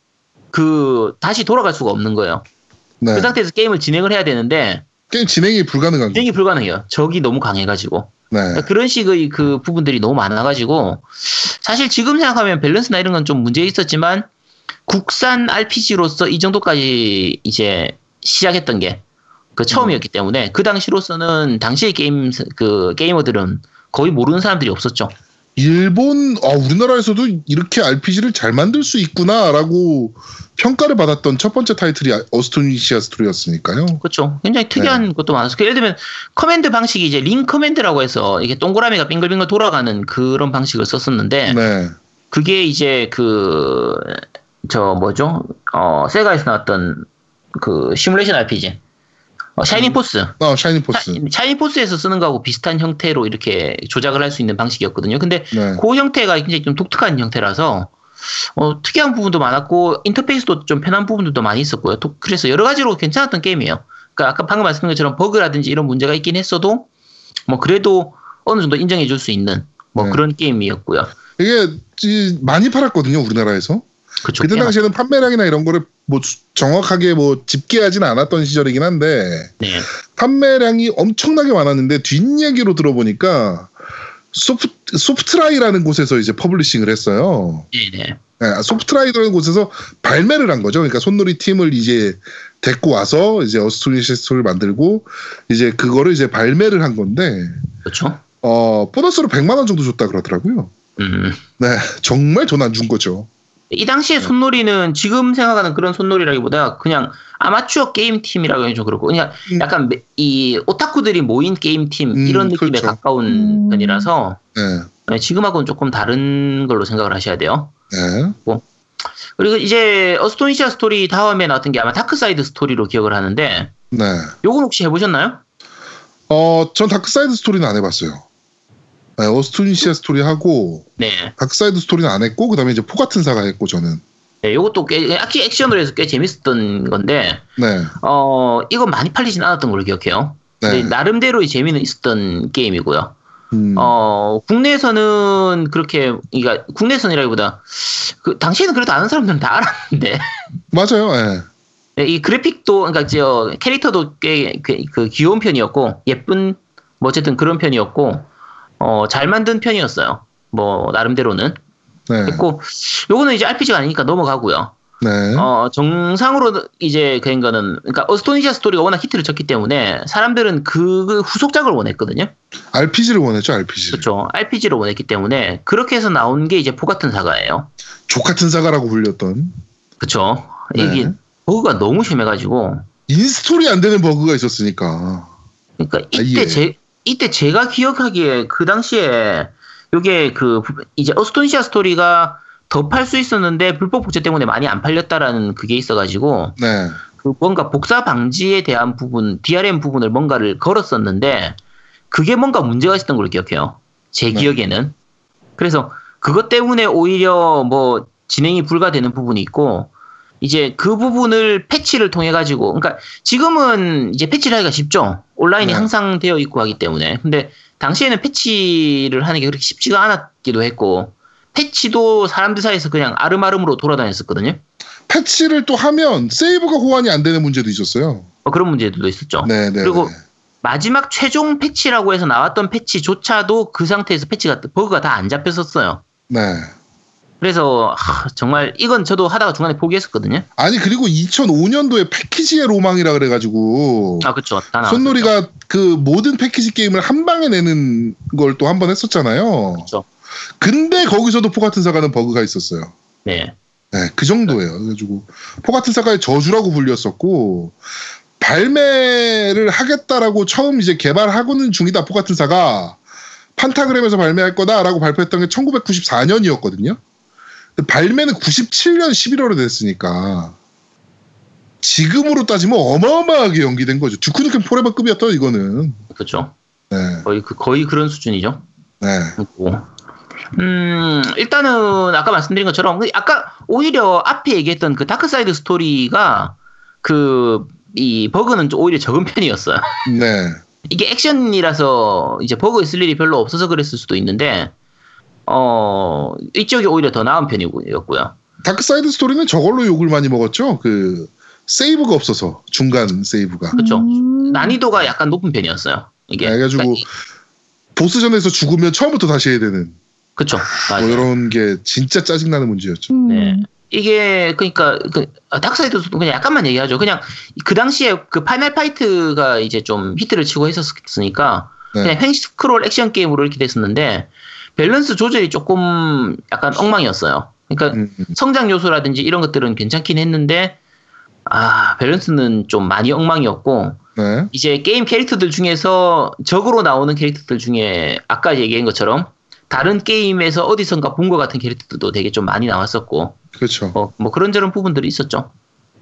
그 다시 돌아갈 수가 없는 거예요. 네. 그 상태에서 게임을 진행을 해야 되는데 게임 진행이 불가능해요. 적이 너무 강해가지고. 네. 그러니까 그런 식의 그 부분들이 너무 많아가지고 사실 지금 생각하면 밸런스나 이런 건 좀 문제 있었지만 국산 RPG로서 이 정도까지 이제 시작했던 게 그 처음이었기 때문에 그 당시로서는 당시의 게이머들은 거의 모르는 사람들이 없었죠. 우리나라에서도 이렇게 RPG를 잘 만들 수 있구나라고 평가를 받았던 첫 번째 타이틀이 어스토니시아 스토리였으니까요. 그렇죠. 굉장히 특이한 네. 것도 많았어요. 예를 들면 커맨드 방식이 이제 링 커맨드라고 해서 이게 동그라미가 빙글빙글 돌아가는 그런 방식을 썼었는데 네. 그게 이제 그 세가에서 나왔던 그 시뮬레이션 RPG 샤이닝포스. 샤이닝포스. 샤이닝포스에서 쓰는 거하고 비슷한 형태로 이렇게 조작을 할 수 있는 방식이었거든요. 근데 네. 그 형태가 굉장히 좀 독특한 형태라서 특이한 부분도 많았고 인터페이스도 좀 편한 부분들도 많이 있었고요. 그래서 여러 가지로 괜찮았던 게임이에요. 그러니까 아까 방금 말씀드린 것처럼 버그라든지 이런 문제가 있긴 했어도 그래도 어느 정도 인정해 줄 수 있는 네. 그런 게임이었고요. 이게 많이 팔았거든요, 우리나라에서. 그쵸, 그때 당시에는 판매량이나 이런 거를 정확하게 집계하진 않았던 시절이긴 한데 네. 판매량이 엄청나게 많았는데 뒷얘기로 들어보니까 소프트라이라는 곳에서 이제 퍼블리싱을 했어요. 네네. 네, 소프트라이라는 곳에서 발매를 한 거죠. 그러니까 손놀이 팀을 이제 데리고 와서 이제 어스토리시스토를 만들고 이제 그거를 이제 발매를 한 건데. 그렇죠. 보너스로 100만 원 정도 줬다 그러더라고요. 네, 정말 돈 안 준 거죠. 이 당시의 손놀이는 지금 생각하는 그런 손놀이라기보다 그냥 아마추어 게임팀이라고 해도 그렇고 그냥 약간 이 오타쿠들이 모인 게임팀 이런 느낌에 그렇죠. 가까운 편이라서 네. 지금하고는 조금 다른 걸로 생각을 하셔야 돼요. 네. 그리고 이제 어스토니시아 스토리 다음에 나왔던 게 아마 다크사이드 스토리로 기억을 하는데 네. 요건 혹시 해보셨나요? 전 다크사이드 스토리는 안 해봤어요. 네, 어스토니시아 스토리 하고 네. 다크사이드 스토리는 안 했고 그다음에 이제 포가튼 사가 했고 저는. 네, 이것도 액션으로 해서 꽤 재밌었던 건데. 네. 이건 많이 팔리진 않았던 걸로 기억해요. 네. 근데 나름대로의 재미는 있었던 게임이고요. 국내에서는 그렇게 그러니까 국내선이라기보다 당시에는 그래도 아는 사람들은 다 알았는데. 맞아요. 네. 네, 이 그래픽도 그러니까 캐릭터도 꽤 귀여운 편이었고 예쁜 어쨌든 그런 편이었고. 잘 만든 편이었어요. 나름대로는. 네. 했고, 요거는 이제 RPG가 아니니까 넘어가고요. 네. 정상으로 이제 그런 거는, 그러니까 어스토니시아 스토리가 워낙 히트를 쳤기 때문에 사람들은 그 후속작을 원했거든요. RPG를 원했죠, RPG. 그렇죠. RPG를 원했기 때문에 그렇게 해서 나온 게 이제 포가튼 사가예요. 족같은 사가라고 불렸던. 그렇죠. 네. 이게 버그가 너무 심해가지고. 인스톨이 안 되는 버그가 있었으니까. 그러니까 이때 제가 기억하기에 그 당시에 요게 이제 어스토니시아 스토리가 더 팔 수 있었는데 불법 복제 때문에 많이 안 팔렸다라는 그게 있어가지고 네. 뭔가 복사 방지에 대한 부분 DRM 부분을 뭔가를 걸었었는데 그게 뭔가 문제가 있었던 걸 기억해요. 제 네. 기억에는. 그래서 그것 때문에 오히려 진행이 불가되는 부분이 있고 이제 그 부분을 패치를 통해가지고, 그러니까 지금은 이제 패치를 하기가 쉽죠. 온라인이 네. 항상 되어 있고 하기 때문에. 근데 당시에는 패치를 하는 게 그렇게 쉽지가 않았기도 했고, 패치도 사람들 사이에서 그냥 아름아름으로 돌아다녔었거든요. 패치를 또 하면 세이브가 호환이 안 되는 문제도 있었어요. 그런 문제들도 있었죠. 네네. 그리고 마지막 최종 패치라고 해서 나왔던 패치조차도 그 상태에서 버그가 다 안 잡혔었어요. 네. 그래서 정말 이건 저도 하다가 중간에 포기했었거든요. 아니 그리고 2005년도에 패키지의 로망이라 그래가지고 아 그렇죠. 손놀이가 그 모든 패키지 게임을 한 방에 내는 걸 또 한 번 했었잖아요. 그렇죠. 근데 거기서도 포가튼 사가는 버그가 있었어요. 네. 네, 그 정도예요. 그래가지고 포가튼 사가의 저주라고 불렸었고 발매를 하겠다라고 처음 이제 개발하고는 중이다 포가튼 사가 판타그램에서 발매할 거다라고 발표했던 게 1994년이었거든요. 발매는 97년 11월에 됐으니까 지금으로 따지면 어마어마하게 연기된 거죠. 듀크누kem 포레버급이었던 이거는. 그렇죠. 네. 거의 그런 수준이죠. 네. 일단은 아까 말씀드린 것처럼 아까 오히려 앞에 얘기했던 그 다크사이드 스토리가 이 버그는 오히려 적은 편이었어요. 네. 이게 액션이라서 이제 버그 있을 일이 별로 없어서 그랬을 수도 있는데 이쪽이 오히려 더 나은 편이었고요. 다크사이드 스토리는 저걸로 욕을 많이 먹었죠. 그 세이브가 없어서 중간 세이브가. 그렇죠. 난이도가 약간 높은 편이었어요. 이게. 그래가지고 그러니까 보스전에서 죽으면 처음부터 다시 해야 되는. 그렇죠. 이런 게 진짜 짜증나는 문제였죠. 네. 이게 그러니까 다크사이드 스토리 그냥 약간만 얘기하죠. 그냥 그 당시에 그 파이널 파이트가 이제 좀 히트를 치고 했었으니까 네. 그냥 횡스크롤 액션 게임으로 이렇게 됐었는데. 밸런스 조절이 조금 약간 엉망이었어요. 그러니까 성장 요소라든지 이런 것들은 괜찮긴 했는데 밸런스는 좀 많이 엉망이었고 네. 이제 게임 캐릭터들 중에서 적으로 나오는 캐릭터들 중에 아까 얘기한 것처럼 다른 게임에서 어디선가 본 것 같은 캐릭터들도 되게 좀 많이 나왔었고 그렇죠. 그런저런 부분들이 있었죠.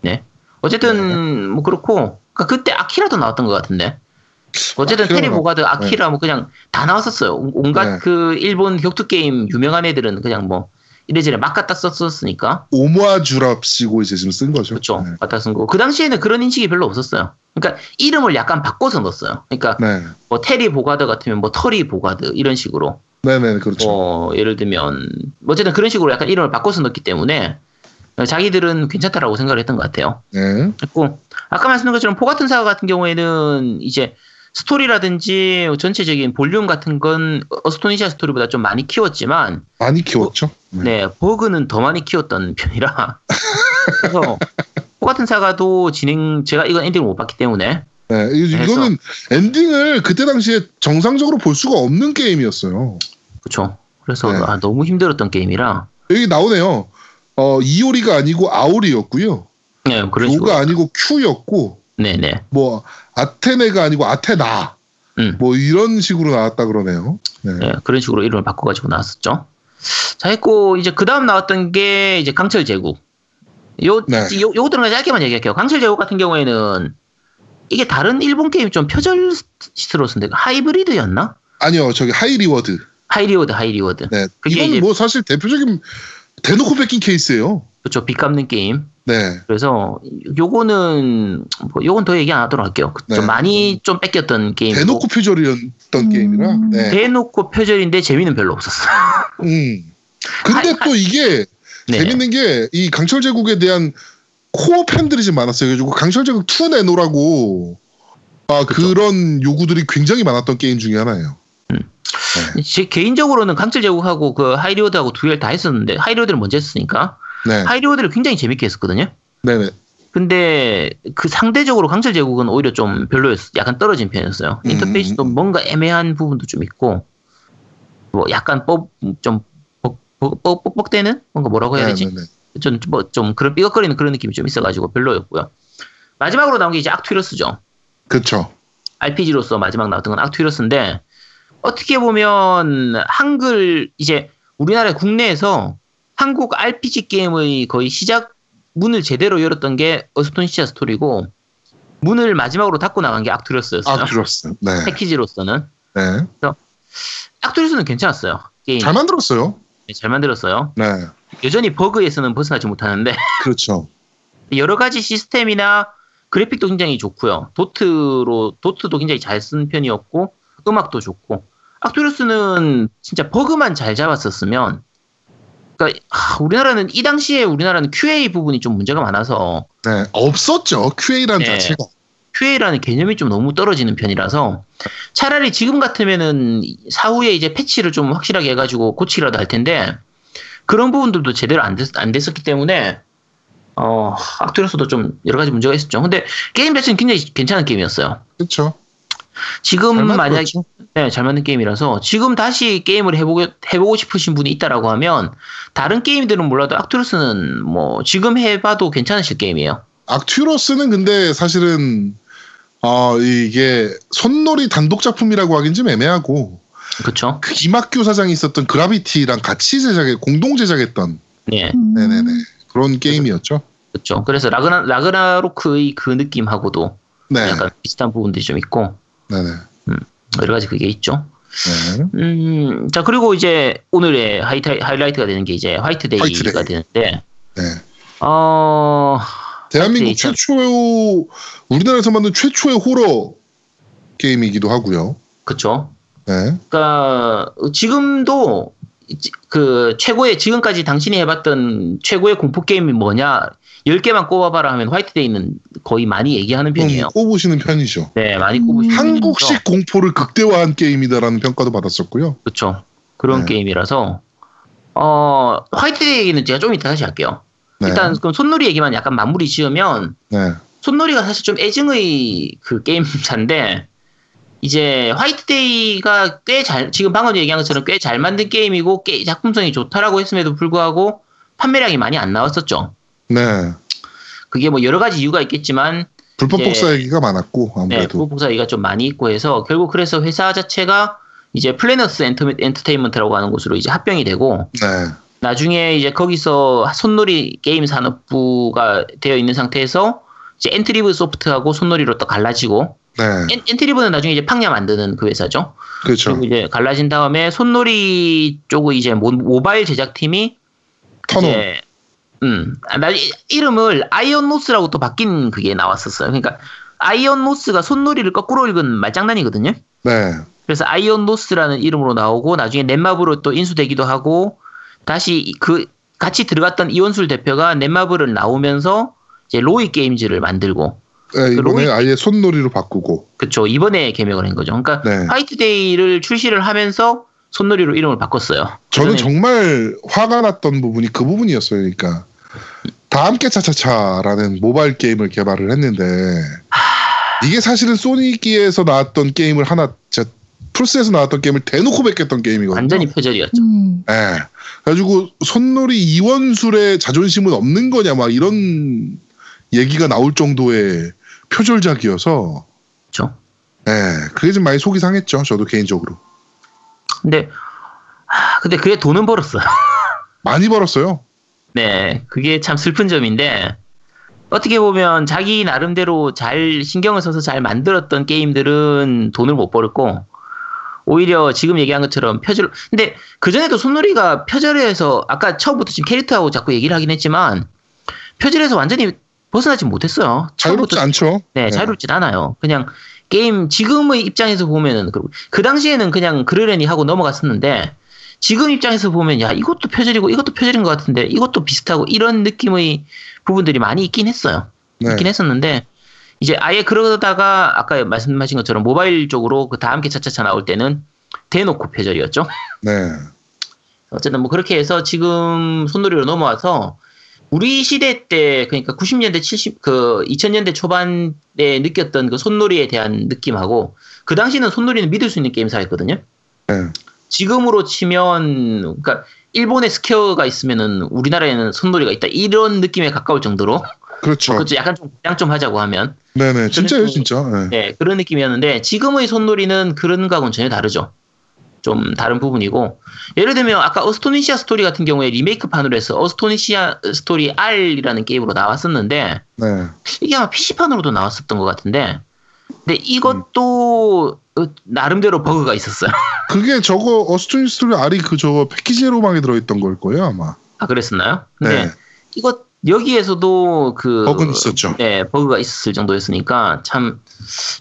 네. 어쨌든 그렇고 그러니까 그때 아키라도 나왔던 것 같은데. 어쨌든 테리보가드 아키라 네. 뭐 그냥 다 나왔었어요. 온갖 네. 그 일본 격투 게임 유명한 애들은 그냥 뭐 이래저래 막 갖다 썼었으니까. 오마주랍 쓰고 이제 지금 쓴 거죠. 그렇죠. 네. 갖다 쓴 거. 그 당시에는 그런 인식이 별로 없었어요. 그러니까 이름을 약간 바꿔서 넣었어요. 그러니까 네. 뭐 테리 보가드 같으면 뭐 터리 보가드 이런 식으로. 네네 그렇죠. 예를 들면 어쨌든 그런 식으로 약간 이름을 바꿔서 넣었기 때문에 자기들은 괜찮다라고 생각을 했던 것 같아요. 네. 그리고 아까 말씀드린 것처럼 포가튼 사가 같은 경우에는 이제 스토리라든지 전체적인 볼륨 같은 건 어스토니시아 스토리보다 좀 많이 키웠지만 많이 키웠죠. 네, 버그는 더 많이 키웠던 편이라 그래서 포가튼 사가도 진행 제가 이건 엔딩을 못 봤기 때문에 네, 이거는 엔딩을 그때 당시에 정상적으로 볼 수가 없는 게임이었어요. 그렇죠. 그래서 네. 아, 너무 힘들었던 게임이라 여기 나오네요. 이오리가 아니고 아오리였고요. 네, 그런 식으로. 오가 아니고 큐였고. 네네. 뭐 아테네가 아니고 아테나. 뭐 이런 식으로 나왔다 그러네요. 네. 네, 그런 식으로 이름을 바꿔가지고 나왔었죠. 자 했고 이제 그 다음 나왔던 게 이제 강철 제국. 네. 요것들은 짧게만 얘기할게요. 강철 제국 같은 경우에는 이게 다른 일본 게임 좀 표절스러웠는데 하이브리드였나? 아니요, 저기 하이리워드. 하이리워드. 네. 그게 이건 뭐 사실 대표적인 대놓고 뺏긴 케이스예요. 그렇죠, 빚 갚는 게임. 네. 그래서 요거는 뭐 요건 더 얘기 안 하도록 할게요. 네. 좀 많이 좀 뺏겼던 게임. 대놓고 표절이었던 게임이라. 네. 대놓고 표절인데 재미는 별로 없었어. 근데 또 이게 네. 재밌는 게 이 강철 제국에 대한 코어 팬들이 좀 많았어요. 그래가지고 강철 제국 2 내놓으라고 아 그런 요구들이 굉장히 많았던 게임 중에 하나예요. 네. 제 개인적으로는 강철 제국하고 그 하이리워드하고 두 개를 다 했었는데 하이리워드를 먼저 했으니까. 네. 하이리워드를 굉장히 재밌게 했었거든요. 네네. 근데 그 상대적으로 강철 제국은 오히려 좀 별로였어요. 약간 떨어진 편이었어요. 인터페이스도 뭔가 애매한 부분도 좀 있고, 뭐 약간 뻑뻑대는 뭔가 뭐라고 해야 되지? 좀 그런 삐걱거리는 그런 느낌이 좀 있어가지고 별로였고요. 마지막으로 나온 게 이제 악튜러스죠. 그렇죠. RPG로서 마지막 나왔던 건 악튜러스인데 어떻게 보면 한글 이제 우리나라 국내에서 한국 RPG 게임의 거의 시작 문을 제대로 열었던 게 어스톤시아 스토리고 문을 마지막으로 닫고 나간 게 악투러스였어요. 악투러스, 네. 패키지로서는. 네. 그래서 악투러스는 괜찮았어요. 게임. 잘 만들었어요. 네, 잘 만들었어요. 네. 여전히 버그에서는 벗어나지 못하는데. 그렇죠. 여러 가지 시스템이나 그래픽도 굉장히 좋고요. 도트도 굉장히 잘 쓴 편이었고 음악도 좋고 악투러스는 진짜 버그만 잘 잡았었으면. 그러니까 우리나라는 이 당시에 우리나라는 QA 부분이 좀 문제가 많아서 네, 없었죠. QA라는 네, 자체가. QA라는 개념이 좀 너무 떨어지는 편이라서 차라리 지금 같으면은 사후에 이제 패치를 좀 확실하게 해가지고 고치기라도 할 텐데 그런 부분들도 제대로 안 됐었기 때문에 악투러스도 좀 여러 가지 문제가 있었죠. 근데 게임 자체는 굉장히 괜찮은 게임이었어요. 그렇죠. 지금 만약에 네, 잘 맞는 게임이라서 지금 다시 게임을 해보고 싶으신 분이 있다라고 하면 다른 게임들은 몰라도 악튜러스는 뭐 지금 해봐도 괜찮으실 게임이에요. 악튜러스는 근데 사실은 이게 손놀이 단독 작품이라고 하긴 좀 애매하고 그렇죠. 김학규 사장이 있었던 그라비티랑 같이 공동 제작했던 네. 네네네 그런 게임이었죠. 그렇죠. 그래서 라그나로크의 그 느낌하고도 네. 약간 비슷한 부분들이 좀 있고. 네네. 여러 가지 그게 있죠. 네. 자 그리고 이제 오늘의 하이라이트가 되는 게 이제 화이트데이가 되는데. 네. 대한민국 최초의 우리나라에서 만든 최초의 호러 게임이기도 하고요. 그렇죠. 네. 그러니까 지금도 그 최고의 지금까지 당신이 해봤던 최고의 공포 게임이 뭐냐? 10개만 꼽아봐라 하면 화이트데이는 거의 많이 얘기하는 편이에요. 꼽으시는 편이죠. 네, 많이 꼽으시는 편이죠. 한국식 공포를 극대화한 게임이다라는 평가도 받았었고요. 그렇죠. 그런 네. 게임이라서 화이트데이 얘기는 제가 좀 이따 다시 할게요. 네. 일단 그럼 손놀이 얘기만 약간 마무리 지으면 네. 손놀이가 사실 좀 애증의 그 게임사인데 이제 화이트데이가 꽤 잘 지금 방금 얘기한 것처럼 꽤 잘 만든 게임이고 작품성이 좋다라고 했음에도 불구하고 판매량이 많이 안 나왔었죠. 네. 그게 뭐 여러 가지 이유가 있겠지만 불법 복사 얘기가 많았고 아무래도 네, 불법 복사 얘기가 좀 많이 있고 해서 결국 그래서 회사 자체가 이제 플래너스 엔터테인먼트라고 하는 곳으로 이제 합병이 되고 네. 나중에 이제 거기서 손놀이 게임 산업부가 되어 있는 상태에서 이제 엔트리브 소프트하고 손놀이로 또 갈라지고. 네. 엔트리브는 나중에 이제 팡냐 만드는 그 회사죠. 그렇죠. 그리고 이제 갈라진 다음에 손놀이 쪽의 이제 모바일 제작팀이 터노. 이제 이름을 아이언노스라고 또 바뀐 그게 나왔었어요. 그러니까 아이언노스가 손놀이를 거꾸로 읽은 말장난이거든요. 네. 그래서 아이언노스라는 이름으로 나오고 나중에 넷마블로 또 인수되기도 하고 다시 그 같이 들어갔던 이원술 대표가 넷마블을 나오면서 이제 로이 게임즈를 만들고. 네, 이번에 아예 손놀이로 바꾸고. 그렇죠. 이번에 개명을 한 거죠. 그러니까 네. 화이트데이를 출시를 하면서 손놀이로 이름을 바꿨어요. 저는 정말 화가 났던 부분이 그 부분이었어요. 그러니까 다 함께 차차차라는 모바일 게임을 개발을 했는데 이게 사실은 소니기에서 나왔던 게임을 하나 플스에서 나왔던 게임을 대놓고 베꼈던 게임이거든요. 완전히 표절이었죠. 네. 그래가지고 손놀이 이원술의 자존심은 없는 거냐 막 이런 얘기가 나올 정도의 표절작이어서. 그렇죠. 네, 그게 좀 많이 속이 상했죠. 저도 개인적으로. 근데 그게 돈은 벌었어요. 많이 벌었어요. 네, 그게 참 슬픈 점인데 어떻게 보면 자기 나름대로 잘 신경을 써서 잘 만들었던 게임들은 돈을 못 벌었고 오히려 지금 얘기한 것처럼 표절. 근데 그 전에도 손놀이가 표절해서 아까 처음부터 지금 캐릭터하고 자꾸 얘기를 하긴 했지만 표절해서 완전히 벗어나지 못했어요. 자유롭지 않죠. 네, 자유롭진 않아요. 그냥 게임 지금의 입장에서 보면은 그 당시에는 그냥 그러려니 하고 넘어갔었는데 지금 입장에서 보면 야 이것도 표절이고 이것도 표절인 것 같은데 이것도 비슷하고 이런 느낌의 부분들이 많이 있긴 했어요. 네. 있긴 했었는데 이제 아예 그러다가 아까 말씀하신 것처럼 모바일 쪽으로 그 다 함께 차차차 나올 때는 대놓고 표절이었죠. 네. 어쨌든 뭐 그렇게 해서 지금 손놀이로 넘어와서 우리 시대 때, 그러니까 90년대, 2000년대 초반에 느꼈던 그 손놀이에 대한 느낌하고, 그 당시는 손놀이는 믿을 수 있는 게임사였거든요? 네. 지금으로 치면, 그러니까, 일본에 스퀘어가 있으면은 우리나라에는 손놀이가 있다. 이런 느낌에 가까울 정도로. 그렇죠. 그렇죠. 약간 좀, 그냥 좀 하자고 하면. 네네. 진짜요, 진짜. 네. 네. 그런 느낌이었는데, 지금의 손놀이는 그런 거하고는 전혀 다르죠. 좀 다른 부분이고 예를 들면 아까 어스토니시아 스토리 같은 경우에 리메이크판으로 해서 어스토니시아 스토리 R이라는 게임으로 나왔었는데 네. 이게 아마 PC판으로도 나왔었던 것 같은데 근데 이것도 나름대로 버그가 있었어요. 그게 저거 어스토니시아 스토리 R이 그 저거 패키지 로망에 들어있던 걸 거예요 아마. 아 그랬었나요? 근데 네. 이것 여기에서도 그 버그는 있었죠. 네, 버그가 있었을 정도였으니까 참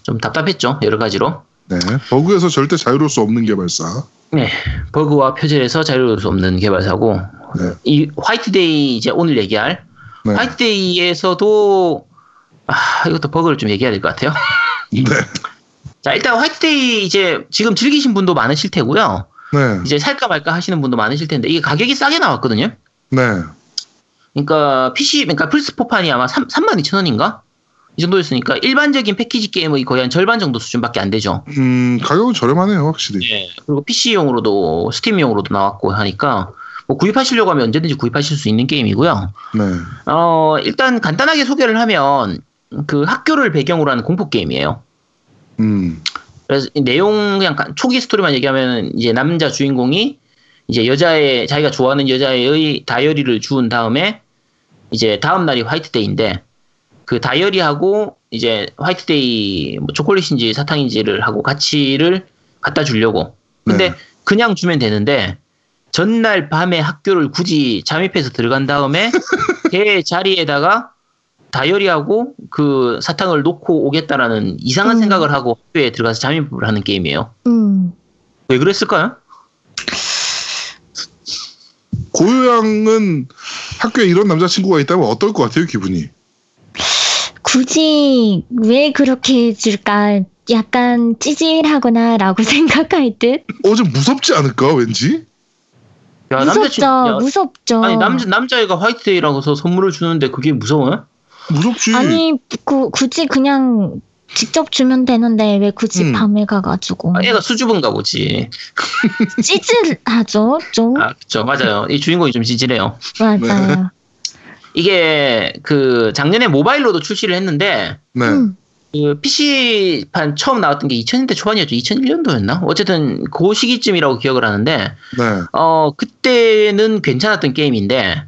좀 답답했죠 여러 가지로. 네, 버그에서 절대 자유로울 수 없는 개발사. 네, 버그와 표절에서 자유로울 수 없는 개발사고 네. 이 화이트데이 이제 오늘 얘기할 네. 화이트데이에서도 이것도 버그를 좀 얘기해야 될 것 같아요. 네. 자, 일단 화이트데이 이제 지금 즐기신 분도 많으실 테고요. 네. 이제 살까 말까 하시는 분도 많으실 텐데 이게 가격이 싸게 나왔거든요. 네. 그러니까 PC, 그러니까 플스4판이 아마 32,000원인가? 이 정도였으니까 일반적인 패키지 게임의 거의 한 절반 정도 수준밖에 안 되죠. 가격은 저렴하네요, 확실히. 네. 그리고 PC용으로도 스팀용으로도 나왔고 하니까 뭐 구입하시려고 하면 언제든지 구입하실 수 있는 게임이고요. 네. 일단 간단하게 소개를 하면 그 학교를 배경으로 하는 공포 게임이에요. 그래서 내용 그냥 초기 스토리만 얘기하면 이제 남자 주인공이 이제 여자의 자기가 좋아하는 여자의 다이어리를 주운 다음에 이제 다음 날이 화이트데이인데. 그 다이어리하고 이제 화이트데이 뭐 초콜릿인지 사탕인지를 하고 가치를 갖다 주려고. 근데 네. 그냥 주면 되는데 전날 밤에 학교를 굳이 잠입해서 들어간 다음에 걔 자리에다가 다이어리하고 그 사탕을 놓고 오겠다라는 이상한 생각을 하고 학교에 들어가서 잠입을 하는 게임이에요. 왜 그랬을까요? 고유양은 학교에 이런 남자친구가 있다면 어떨 것 같아요, 기분이? 굳이 왜 그렇게 해줄까 약간 찌질하구나 라고 생각할 듯? 좀 무섭지 않을까 왠지? 야, 무섭죠. 아니 남자애가 화이트데이라고 해서 선물을 주는데 그게 무서워요? 무섭지. 아니 굳이 그냥 직접 주면 되는데 왜 굳이 밤에 가가지고. 아, 얘가 수줍은가 보지. 찌질하죠 좀. 아 그렇죠 맞아요. 이 주인공이 좀 찌질해요. 맞아요. 이게 그 작년에 모바일로도 출시를 했는데 네. 그 PC판 처음 나왔던 게 2000년대 초반이었죠. 2001년도였나? 어쨌든 그 시기쯤이라고 기억을 하는데 네. 그때는 괜찮았던 게임인데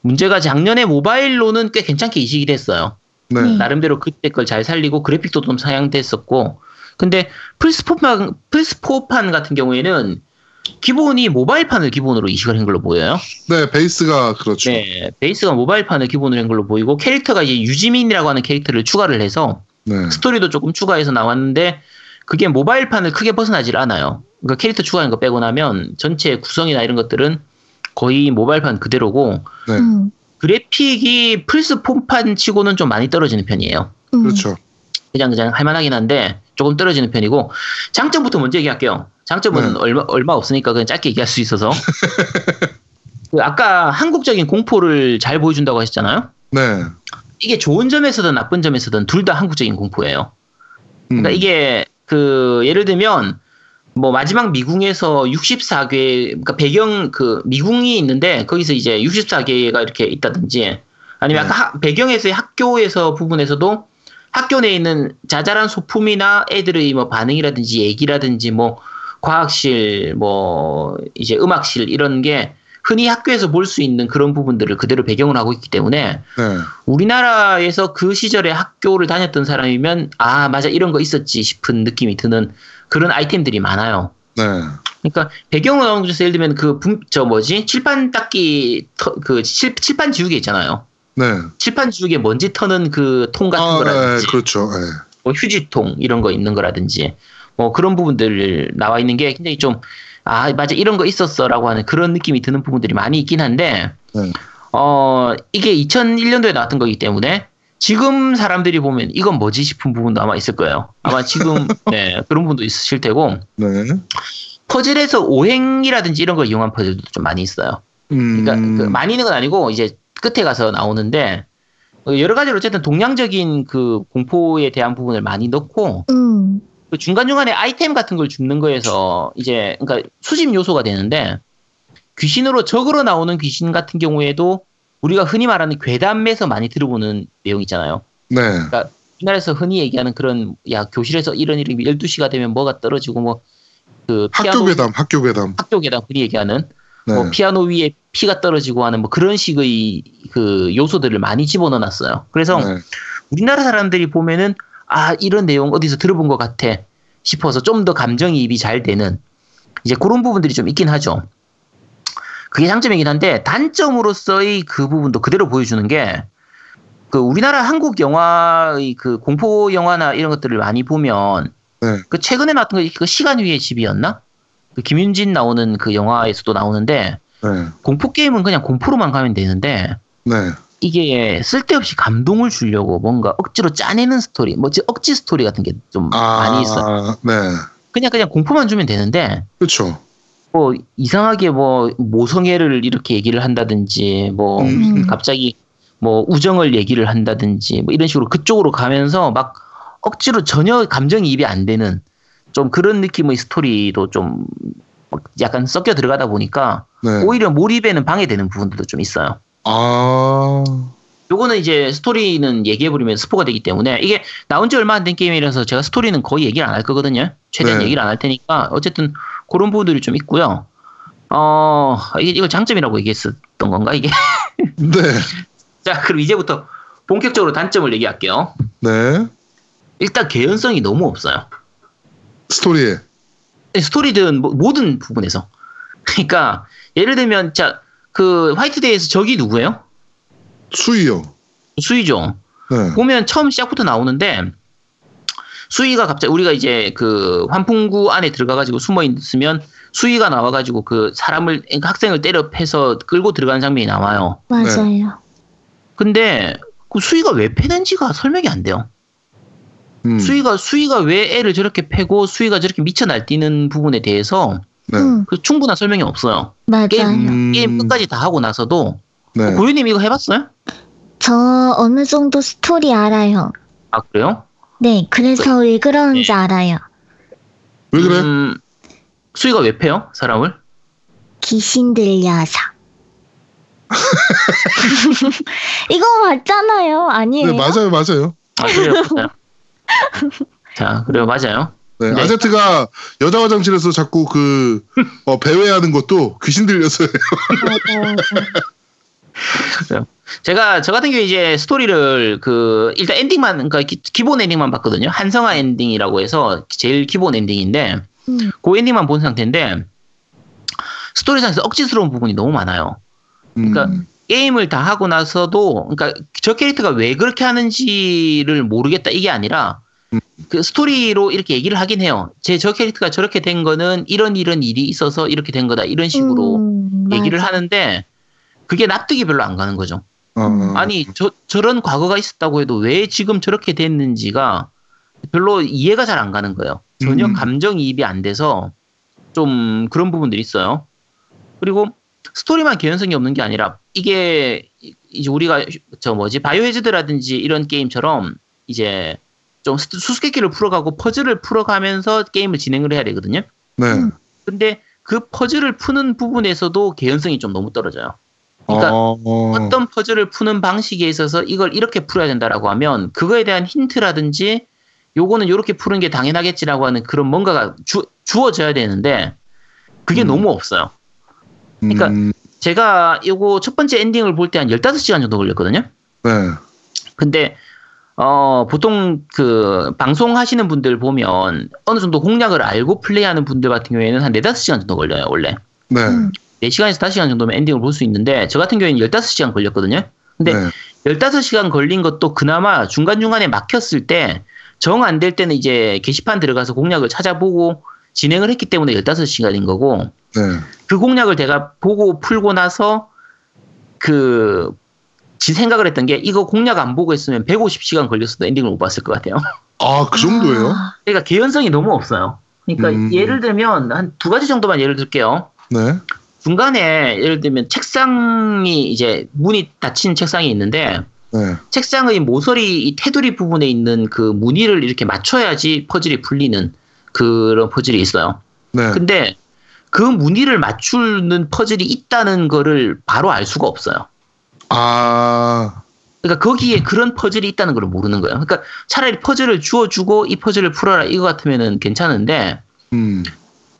문제가 작년에 모바일로는 꽤 괜찮게 이식이 됐어요. 네. 나름대로 그때 걸 잘 살리고 그래픽도 좀 상향됐었고. 근데 플스4판 같은 경우에는 기본이 모바일판을 기본으로 이식을 한 걸로 보여요. 네, 베이스가 그렇죠. 네, 베이스가 모바일판을 기본으로 한 걸로 보이고 캐릭터가 이제 유지민이라고 하는 캐릭터를 추가를 해서 네. 스토리도 조금 추가해서 나왔는데 그게 모바일판을 크게 벗어나질 않아요. 그러니까 캐릭터 추가하는 거 빼고 나면 전체 구성이나 이런 것들은 거의 모바일판 그대로고 네. 그래픽이 플스4판 치고는 좀 많이 떨어지는 편이에요. 그렇죠. 그냥 할만하긴 한데 조금 떨어지는 편이고 장점부터 먼저 얘기할게요. 장점은 네. 얼마 없으니까 그냥 짧게 얘기할 수 있어서 아까 한국적인 공포를 잘 보여준다고 하셨잖아요. 네. 이게 좋은 점에서든 나쁜 점에서든 둘 다 한국적인 공포예요. 그러니까 이게 그 예를 들면 뭐 마지막 미궁에서 64개 그러니까 배경 그 미궁이 있는데 거기서 이제 64개가 이렇게 있다든지 아니면 네. 아까 배경에서의 학교에서 부분에서도 학교 내에 있는 자잘한 소품이나 애들의 뭐 반응이라든지 얘기라든지 뭐 과학실 뭐 이제 음악실 이런 게 흔히 학교에서 볼 수 있는 그런 부분들을 그대로 배경을 하고 있기 때문에 네. 우리나라에서 그 시절에 학교를 다녔던 사람이면 아 맞아 이런 거 있었지 싶은 느낌이 드는 그런 아이템들이 많아요. 네. 그러니까 배경으로 나오는 것에서 예를 들면 그 저 뭐지 칠판 닦기 그 칠판 지우개 있잖아요. 네. 칠판 지우개 먼지 터는 그 통 같은 거라든지, 네, 그렇죠. 네. 뭐 휴지통 이런 거 있는 거라든지, 뭐 그런 부분들 나와 있는 게 굉장히 좀 아 맞아 이런 거 있었어라고 하는 그런 느낌이 드는 부분들이 많이 있긴 한데, 네. 이게 2001년도에 나왔던 거기 때문에 지금 사람들이 보면 이건 뭐지 싶은 부분도 아마 있을 거예요. 아마 지금 네, 그런 분도 있으실 테고, 네. 퍼즐에서 오행이라든지 이런 걸 이용한 퍼즐도 좀 많이 있어요. 그러니까 그 많이 있는 건 아니고 이제. 끝에 가서 나오는데 여러 가지로 어쨌든 동양적인 그 공포에 대한 부분을 많이 넣고 그 중간중간에 아이템 같은 걸 줍는 거에서 이제 그러니까 수집 요소가 되는데 귀신으로 적으로 나오는 귀신 같은 경우에도 우리가 흔히 말하는 괴담에서 많이 들어보는 내용 있잖아요. 네. 그러니까 우리나라에서 흔히 얘기하는 그런 야 교실에서 이런 일이 12시가 되면 뭐가 떨어지고 뭐 그 학교 괴담 흔히 얘기하는 네. 뭐 피아노 위에 피가 떨어지고 하는 뭐 그런 식의 그 요소들을 많이 집어넣어놨어요. 그래서 네. 우리나라 사람들이 보면은 아 이런 내용 어디서 들어본 것 같아 싶어서 좀 더 감정이입이 잘 되는 이제 그런 부분들이 좀 있긴 하죠. 그게 장점이긴 한데 단점으로서의 그 부분도 그대로 보여주는 게 그 우리나라 한국 영화의 그 공포 영화나 이런 것들을 많이 보면 네. 그 최근에 나왔던 그 시간 위의 집이었나? 그 김윤진 나오는 그 영화에서도 나오는데 네. 공포 게임은 그냥 공포로만 가면 되는데 네. 이게 쓸데없이 감동을 주려고 뭔가 억지로 짜내는 스토리, 뭐 억지 스토리 같은 게 좀 많이 있어요. 네. 그냥 공포만 주면 되는데. 그렇죠. 뭐 이상하게 뭐 모성애를 이렇게 얘기를 한다든지, 뭐 갑자기 뭐 우정을 얘기를 한다든지, 뭐 이런 식으로 그쪽으로 가면서 막 억지로 전혀 감정이입이 안 되는. 좀 그런 느낌의 스토리도 좀 약간 섞여 들어가다 보니까 네. 오히려 몰입에는 방해되는 부분들도 좀 있어요. 아, 요거는 이제 스토리는 얘기해버리면 스포가 되기 때문에 이게 나온 지 얼마 안 된 게임이라서 제가 스토리는 거의 얘기를 안 할 거거든요. 최대한 네. 얘기를 안 할 테니까 어쨌든 그런 부분들이 좀 있고요. 이걸 장점이라고 얘기했었던 건가 이게? 네. 자, 그럼 이제부터 본격적으로 단점을 얘기할게요. 네. 일단 개연성이 너무 없어요. 스토리에 스토리든 뭐 모든 부분에서 그러니까 예를 들면 자 그 화이트데이에서 적이 누구예요? 수이죠. 네. 보면 처음 시작부터 나오는데 수이가 갑자기 우리가 이제 그 환풍구 안에 들어가가지고 숨어 있으면 수이가 나와가지고 그 사람을 학생을 때려 패서 끌고 들어가는 장면이 나와요. 맞아요. 네. 근데 그 수이가 왜 패는지가 설명이 안 돼요. 수이가 왜 애를 저렇게 패고 수이가 저렇게 미쳐 날뛰는 부분에 대해서 네. 그 충분한 설명이 없어요. 맞아요. 게임 끝까지 다 하고 나서도 네. 고유님 이거 해봤어요? 저 어느 정도 스토리 알아요. 아 그래요? 네, 그래서 왜 그러는지 네. 알아요. 왜 그래? 수이가 왜 패요? 사람을? 귀신 들려서. 이거 맞잖아요. 아니에요? 네, 맞아요. 아 그래요? 자, 그래요, 맞아요. 네, 네. 아제트가 여자 화장실에서 자꾸 배회하는 것도 귀신 들려서예요. 그래요. 저 같은 경우에 이제 스토리를 일단 엔딩만, 그러니까 기본 엔딩만 봤거든요. 한성화 엔딩이라고 해서 제일 기본 엔딩인데, 그 엔딩만 본 상태인데, 스토리상에서 억지스러운 부분이 너무 많아요. 그러니까 게임을 다 하고 나서도, 그러니까 저 캐릭터가 왜 그렇게 하는지를 모르겠다, 이게 아니라, 그 스토리로 이렇게 얘기를 하긴 해요. 저 캐릭터가 저렇게 된 거는 이런 일이 있어서 이렇게 된 거다, 이런 식으로 얘기를 하는데, 그게 납득이 별로 안 가는 거죠. 아니 저런 과거가 있었다고 해도 왜 지금 저렇게 됐는지가 별로 이해가 잘 안 가는 거예요. 전혀 감정이입이 안 돼서 좀 그런 부분들이 있어요. 그리고 스토리만 개연성이 없는 게 아니라 이게 이제 우리가 바이오헤즈드라든지 이런 게임처럼 이제 좀 수수께끼를 풀어가고 퍼즐을 풀어가면서 게임을 진행을 해야 되거든요. 네. 근데 그 퍼즐을 푸는 부분에서도 개연성이 좀 너무 떨어져요. 그러니까 어떤 퍼즐을 푸는 방식에 있어서 이걸 이렇게 풀어야 된다라고 하면 그거에 대한 힌트라든지 요거는 요렇게 푸는 게 당연하겠지라고 하는 그런 뭔가가 주어져야 되는데 그게 너무 없어요. 그러니까 제가 요거 첫 번째 엔딩을 볼 때 한 15시간 정도 걸렸거든요. 네. 근데 보통 방송하시는 분들 보면 어느 정도 공략을 알고 플레이하는 분들 같은 경우에는 한 4-5시간 정도 걸려요, 원래. 네. 4시간에서 5시간 정도면 엔딩을 볼 수 있는데 저 같은 경우에는 15시간 걸렸거든요. 근데 네. 15시간 걸린 것도 그나마 중간중간에 막혔을 때 정 안 될 때는 이제 게시판 들어가서 공략을 찾아보고 진행을 했기 때문에 15시간인 거고 네. 그 공략을 제가 보고 풀고 나서 생각을 했던 게 이거 공략 안 보고 했으면 150시간 걸렸어도 엔딩을 못 봤을 것 같아요. 아, 그 정도예요? 그러니까 개연성이 너무 없어요. 그러니까 예를 들면 한 두 가지 정도만 예를 들게요. 네. 중간에 예를 들면 책상이 이제 문이 닫힌 책상이 있는데 네. 책상의 모서리 이 테두리 부분에 있는 그 무늬를 이렇게 맞춰야지 퍼즐이 풀리는 그런 퍼즐이 있어요. 네. 근데 그 무늬를 맞추는 퍼즐이 있다는 거를 바로 알 수가 없어요. 아. 그러니까 거기에 그런 퍼즐이 있다는 걸 모르는 거예요. 그러니까 차라리 퍼즐을 주워주고 이 퍼즐을 풀어라 이거 같으면은 괜찮은데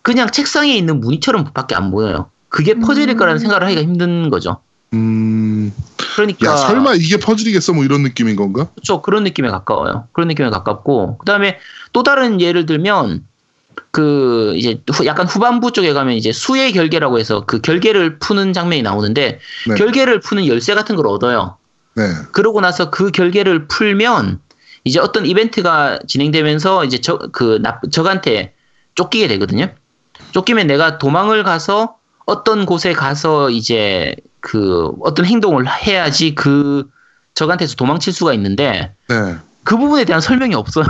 그냥 책상에 있는 무늬처럼 밖에 안 보여요. 그게 퍼즐일 거라는 생각을 하기가 힘든 거죠. 그러니까. 야, 설마 이게 퍼즐이겠어? 뭐 이런 느낌인 건가? 그렇죠. 그런 느낌에 가까워요. 그런 느낌에 가깝고. 그 다음에 또 다른 예를 들면, 이제 약간 후반부 쪽에 가면 이제 수의 결계라고 해서 그 결계를 푸는 장면이 나오는데, 네. 결계를 푸는 열쇠 같은 걸 얻어요. 네. 그러고 나서 그 결계를 풀면, 이제 어떤 이벤트가 진행되면서 이제 적한테 쫓기게 되거든요. 쫓기면 내가 도망을 가서 어떤 곳에 가서 이제 어떤 행동을 해야지 적한테서 도망칠 수가 있는데 네. 그 부분에 대한 설명이 없어요.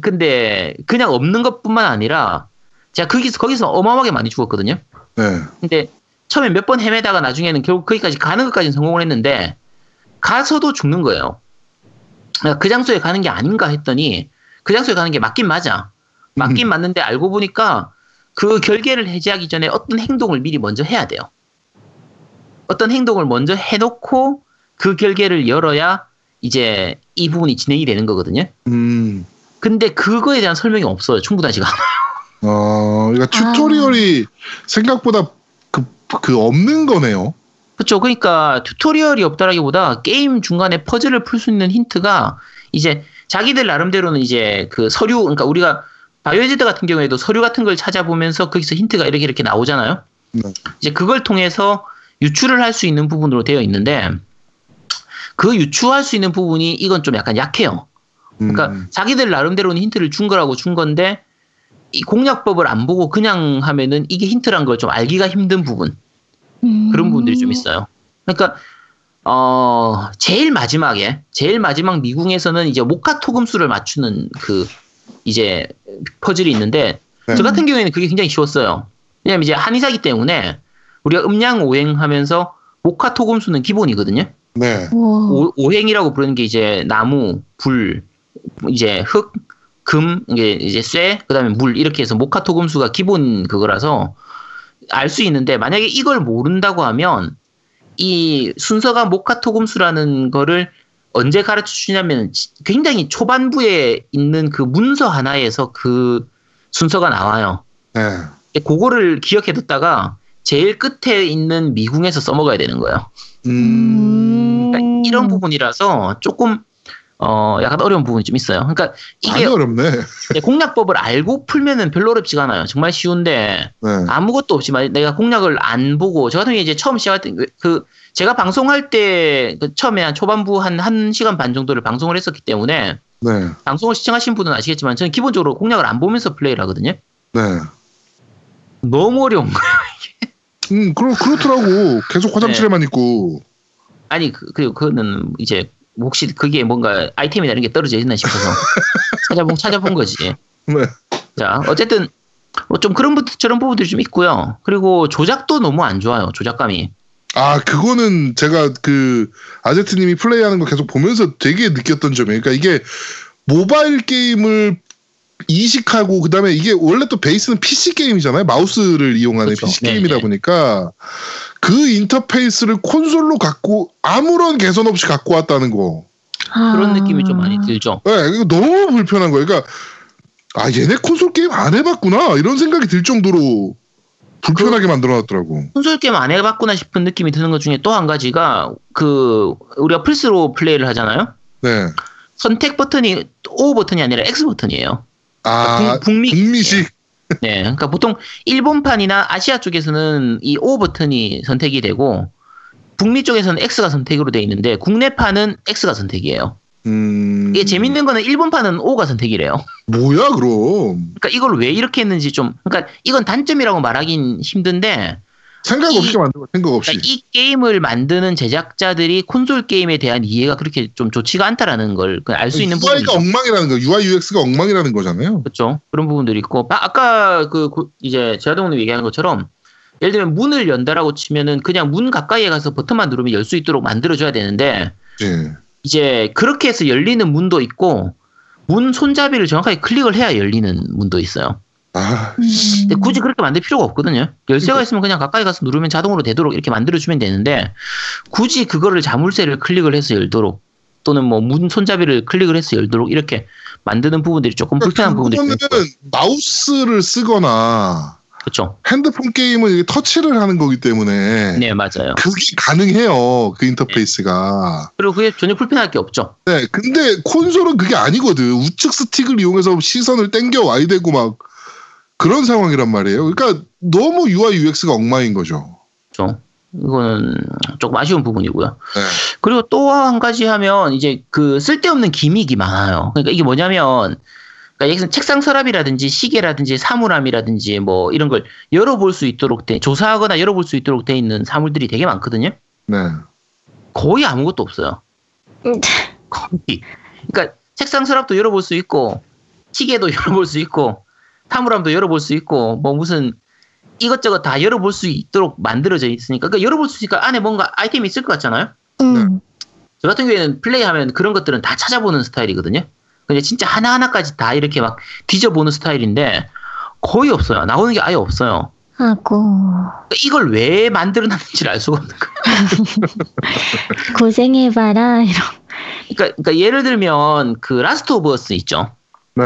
근데 그냥 없는 것뿐만 아니라 제가 거기서 어마어마하게 많이 죽었거든요. 네. 근데 처음에 몇 번 헤매다가 나중에는 결국 거기까지 가는 것까지는 성공을 했는데 가서도 죽는 거예요. 그 장소에 가는 게 아닌가 했더니 그 장소에 가는 게 맞긴 맞아. 맞긴 맞는데 알고 보니까 그 결계를 해제하기 전에 어떤 행동을 미리 먼저 해야 돼요. 어떤 행동을 먼저 해놓고 그 결계를 열어야 이제 이 부분이 진행이 되는 거거든요. 근데 그거에 대한 설명이 없어요. 충분하지가 않아요. 그러니까 튜토리얼이 생각보다 없는 거네요. 그렇죠. 그러니까 튜토리얼이 없다라기보다 게임 중간에 퍼즐을 풀 수 있는 힌트가 이제 자기들 나름대로는 이제 그 서류, 그러니까 우리가 바이오헤즈드 같은 경우에도 서류 같은 걸 찾아보면서 거기서 힌트가 이렇게 나오잖아요. 네. 이제 그걸 통해서 유추를 할 수 있는 부분으로 되어 있는데 그 유추할 수 있는 부분이 이건 좀 약간 약해요. 그러니까 자기들 나름대로는 힌트를 준 거라고 준 건데 이 공략법을 안 보고 그냥 하면은 이게 힌트란 걸 좀 알기가 힘든 부분. 그런 부분들이 좀 있어요. 그러니까 제일 마지막 미궁에서는 이제 목화 토금수를 맞추는 이제 퍼즐이 있는데 네. 저 같은 경우에는 그게 굉장히 쉬웠어요. 왜냐면 이제 한의사기 때문에 우리가 음양 오행하면서 목화 토금수는 기본이거든요. 네. 오행이라고 부르는 게 이제 나무, 불, 이제 흙, 금, 이제 쇠, 그다음에 물 이렇게 해서 목화 토금수가 기본 그거라서 알 수 있는데 만약에 이걸 모른다고 하면 이 순서가 목화 토금수라는 거를 언제 가르쳐 주냐면 굉장히 초반부에 있는 그 문서 하나에서 그 순서가 나와요. 네. 그거를 기억해뒀다가 제일 끝에 있는 미궁에서 써먹어야 되는 거예요. 그러니까 이런 부분이라서 조금 약간 어려운 부분이 좀 있어요. 그러니까 이게 어렵네. 공략법을 알고 풀면은 별로 어렵지가 않아요. 정말 쉬운데 네. 아무것도 없이 내가 공략을 안 보고 저 같은 경우에 이제 처음 시작할 때 제가 방송할 때 처음에 한 초반부 한 시간 반 정도를 방송을 했었기 때문에 네. 방송을 시청하신 분은 아시겠지만 저는 기본적으로 공략을 안 보면서 플레이를 하거든요. 네. 너무 어려운 거야. 그렇더라고. 계속 화장실에만 네. 있고. 아니 그리고 그거는 이제. 혹시 그게 뭔가 아이템이나 이런 게 떨어져 있나 싶어서 찾아본 거지. 네. 자, 어쨌든 좀 저런 부분들이 좀 있고요. 그리고 조작도 너무 안 좋아요. 조작감이. 아, 그거는 제가 아제트님이 플레이하는 거 계속 보면서 되게 느꼈던 점이에요. 그러니까 이게 모바일 게임을 이식하고 그다음에 이게 원래 또 베이스는 PC 게임이잖아요. 마우스를 이용하는 그렇죠. PC 네네. 게임이다 보니까 그 인터페이스를 콘솔로 갖고 아무런 개선 없이 갖고 왔다는 거. 그런 느낌이 좀 많이 들죠. 네, 이거 너무 불편한 거예요. 그러니까 아 얘네 콘솔 게임 안 해봤구나 이런 생각이 들 정도로 불편하게 만들어놨더라고. 콘솔 게임 안 해봤구나 싶은 느낌이 드는 것 중에 또 한 가지가 우리가 플스로 플레이를 하잖아요. 네. 선택 버튼이 O 버튼이 아니라 X 버튼이에요. 아, 북미식. 네, 그러니까 보통 일본판이나 아시아 쪽에서는 이 O 버튼이 선택이 되고 북미 쪽에서는 X가 선택으로 돼 있는데 국내판은 X가 선택이에요. 이게 재밌는 거는 일본판은 O가 선택이래요. 뭐야 그럼? 그러니까 이걸 왜 이렇게 했는지 좀, 그러니까 이건 단점이라고 말하긴 힘든데 생각 없이. 그러니까 이 게임을 만드는 제작자들이 콘솔 게임에 대한 이해가 그렇게 좀 좋지가 않다라는 걸 알 수 있는 부분이죠. UI가 엉망이라는 거, UI UX가 엉망이라는 거잖아요. 그렇죠. 그런 부분들이 있고, 아까 이제 제아동님 얘기하는 것처럼 예를 들면 문을 연다라고 치면은 그냥 문 가까이에 가서 버튼만 누르면 열 수 있도록 만들어줘야 되는데 네. 이제 그렇게 해서 열리는 문도 있고 문 손잡이를 정확하게 클릭을 해야 열리는 문도 있어요. 아, 근데 굳이 그렇게 만들 필요가 없거든요. 열쇠가 있으면 그냥 가까이 가서 누르면 자동으로 되도록 이렇게 만들어주면 되는데 굳이 그거를 자물쇠를 클릭을 해서 열도록 또는 뭐 문 손잡이를 클릭을 해서 열도록 이렇게 만드는 부분들이 조금 불편한 부분들이 있어요. 그거는 마우스를 쓰거나 그렇죠. 핸드폰 게임은 터치를 하는 거기 때문에 네 맞아요. 그게 가능해요. 그 인터페이스가. 네. 그리고 그게 전혀 불편할 게 없죠. 네, 근데 콘솔은 그게 아니거든. 우측 스틱을 이용해서 시선을 땡겨 와야 되고 막 그런 상황이란 말이에요. 그러니까 너무 UI UX가 엉망인 거죠. 그렇죠. 이거는 조금 아쉬운 부분이고요. 네. 그리고 또 한 가지 하면 이제 쓸데없는 기믹이 많아요. 그러니까 이게 뭐냐면 그러니까 책상 서랍이라든지 시계라든지 사물함이라든지 뭐 이런 걸 열어볼 수 있도록 조사하거나 열어볼 수 있도록 돼 있는 사물들이 되게 많거든요. 네. 거의 아무것도 없어요. 거의. 그러니까 책상 서랍도 열어볼 수 있고 시계도 열어볼 수 있고 사물함도 열어볼 수 있고 뭐 무슨 이것저것 다 열어볼 수 있도록 만들어져 있으니까 그러니까 열어볼 수 있으니까 안에 뭔가 아이템이 있을 것 같잖아요. 저 같은 경우에는 플레이하면 그런 것들은 다 찾아보는 스타일이거든요. 근데 진짜 하나하나까지 다 이렇게 막 뒤져보는 스타일인데 거의 없어요. 나오는 게 아예 없어요. 아고 이걸 왜 만들어놨는지를 알 수가 없는 거예요. 고생해봐라 이런. 그러니까 예를 들면 라스트 오브 어스 있죠. 네.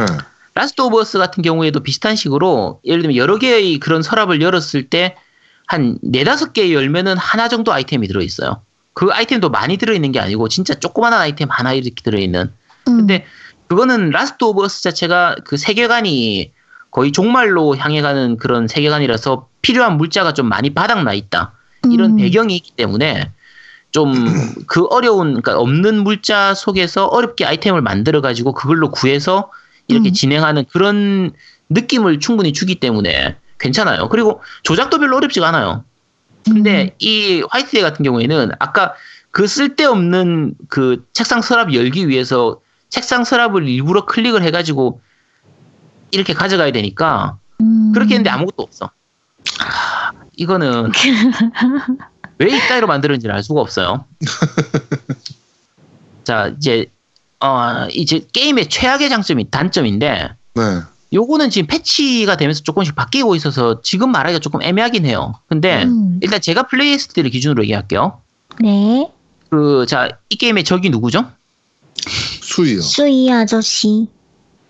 라스트 오브 어스 같은 경우에도 비슷한 식으로 예를 들면 여러 개의 그런 서랍을 열었을 때 한 4-5개 열면은 하나 정도 아이템이 들어있어요. 그 아이템도 많이 들어있는 게 아니고 진짜 조그마한 아이템 하나 이렇게 들어있는. 근데 그거는 라스트 오브 어스 자체가 그 세계관이 거의 종말로 향해가는 그런 세계관이라서 필요한 물자가 좀 많이 바닥나 있다. 이런 배경이 있기 때문에 좀 그 어려운, 그러니까 없는 물자 속에서 어렵게 아이템을 만들어가지고 그걸로 구해서 이렇게 진행하는 그런 느낌을 충분히 주기 때문에 괜찮아요. 그리고 조작도 별로 어렵지가 않아요. 근데 이 화이트데이 같은 경우에는 아까 쓸데없는 책상 서랍 열기 위해서 책상 서랍을 일부러 클릭을 해가지고 이렇게 가져가야 되니까 그렇게 했는데 아무것도 없어. 이거는 왜 이따위로 만드는지를 알 수가 없어요. 자, 이제 게임의 최악의 단점인데, 네. 요거는 지금 패치가 되면서 조금씩 바뀌고 있어서 지금 말하기가 조금 애매하긴 해요. 근데 일단 제가 플레이했을 때를 기준으로 얘기할게요. 네. 이 게임의 적이 누구죠? 수이요. 수이 아저씨.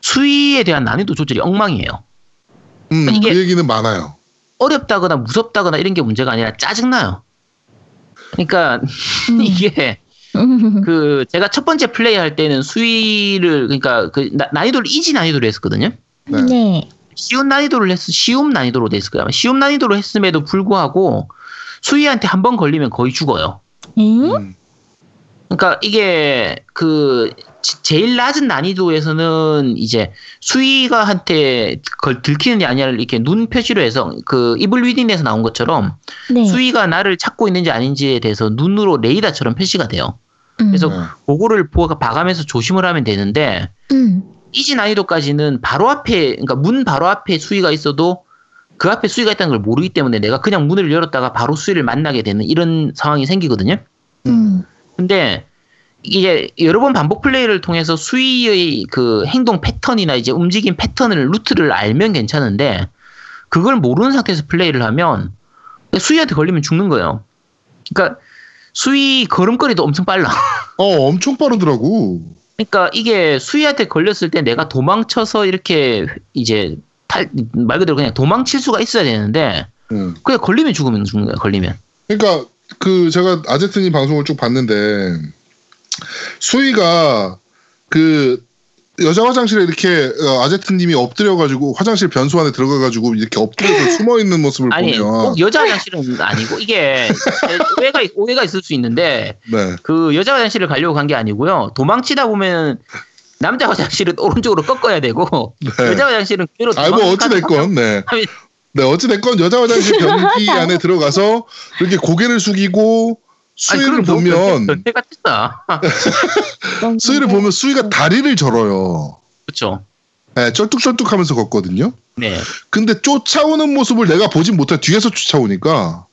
수이에 대한 난이도 조절이 엉망이에요. 그러니까 그 얘기는 많아요. 어렵다거나 무섭다거나 이런 게 문제가 아니라 짜증나요. 그러니까 이게 그 제가 첫 번째 플레이 할 때는 수위를 그러니까 그 난이도를 이지 난이도로 했었거든요. 네. 쉬운 난이도로 돼 있을 거예요. 쉬운 난이도로 했음에도 불구하고 수위한테 한 번 걸리면 거의 죽어요. 그러니까 이게 그 제일 낮은 난이도에서는 이제 수위가 한테 걸 들키는지 아니냐를 이렇게 눈 표시로 해서 그 이블 위딘에서 나온 것처럼 네. 수위가 나를 찾고 있는지 아닌지에 대해서 눈으로 레이더처럼 표시가 돼요. 그래서 그거를 봐가면서 조심을 하면 되는데 이지 난이도까지는 바로 앞에 그러니까 문 바로 앞에 수위가 있어도 그 앞에 수위가 있다는 걸 모르기 때문에 내가 그냥 문을 열었다가 바로 수위를 만나게 되는 이런 상황이 생기거든요. 근데 이제 여러 번 반복 플레이를 통해서 수위의 그 행동 패턴이나 이제 움직임 패턴을 루트를 알면 괜찮은데 그걸 모르는 상태에서 플레이를 하면 수위한테 걸리면 죽는 거예요. 그러니까 수위 걸음걸이도 엄청 빨라. 엄청 빠르더라고. 그러니까 이게 수위한테 걸렸을 때 내가 도망쳐서 이렇게 이제 말 그대로 그냥 도망칠 수가 있어야 되는데 그냥 걸리면 죽는 거야. 걸리면. 그러니까 그 제가 아제트님 방송을 쭉 봤는데 수위가 그 여자 화장실에 이렇게 아제트님이 엎드려가지고 화장실 변소 안에 들어가가지고 이렇게 엎드려서 숨어있는 모습을 아니, 보면 꼭 여자 화장실은 아니고 이게 오해가 있을 수 있는데 네. 그 여자 화장실을 가려고 간 게 아니고요. 도망치다 보면 남자 화장실은 오른쪽으로 꺾어야 되고 네. 여자 화장실은 그대로 도망치다 뭐 어찌됐건 네. 네, 어찌됐건 여자 화장실 변기 안에 들어가서 이렇게 고개를 숙이고 수위를 보면 수위를 보면 수위가 다리를 절어요. 그렇죠. 네, 쩔뚝쩔뚝하면서 걷거든요. 네. 근데 쫓아오는 모습을 내가 보진 못해 뒤에서 쫓아오니까.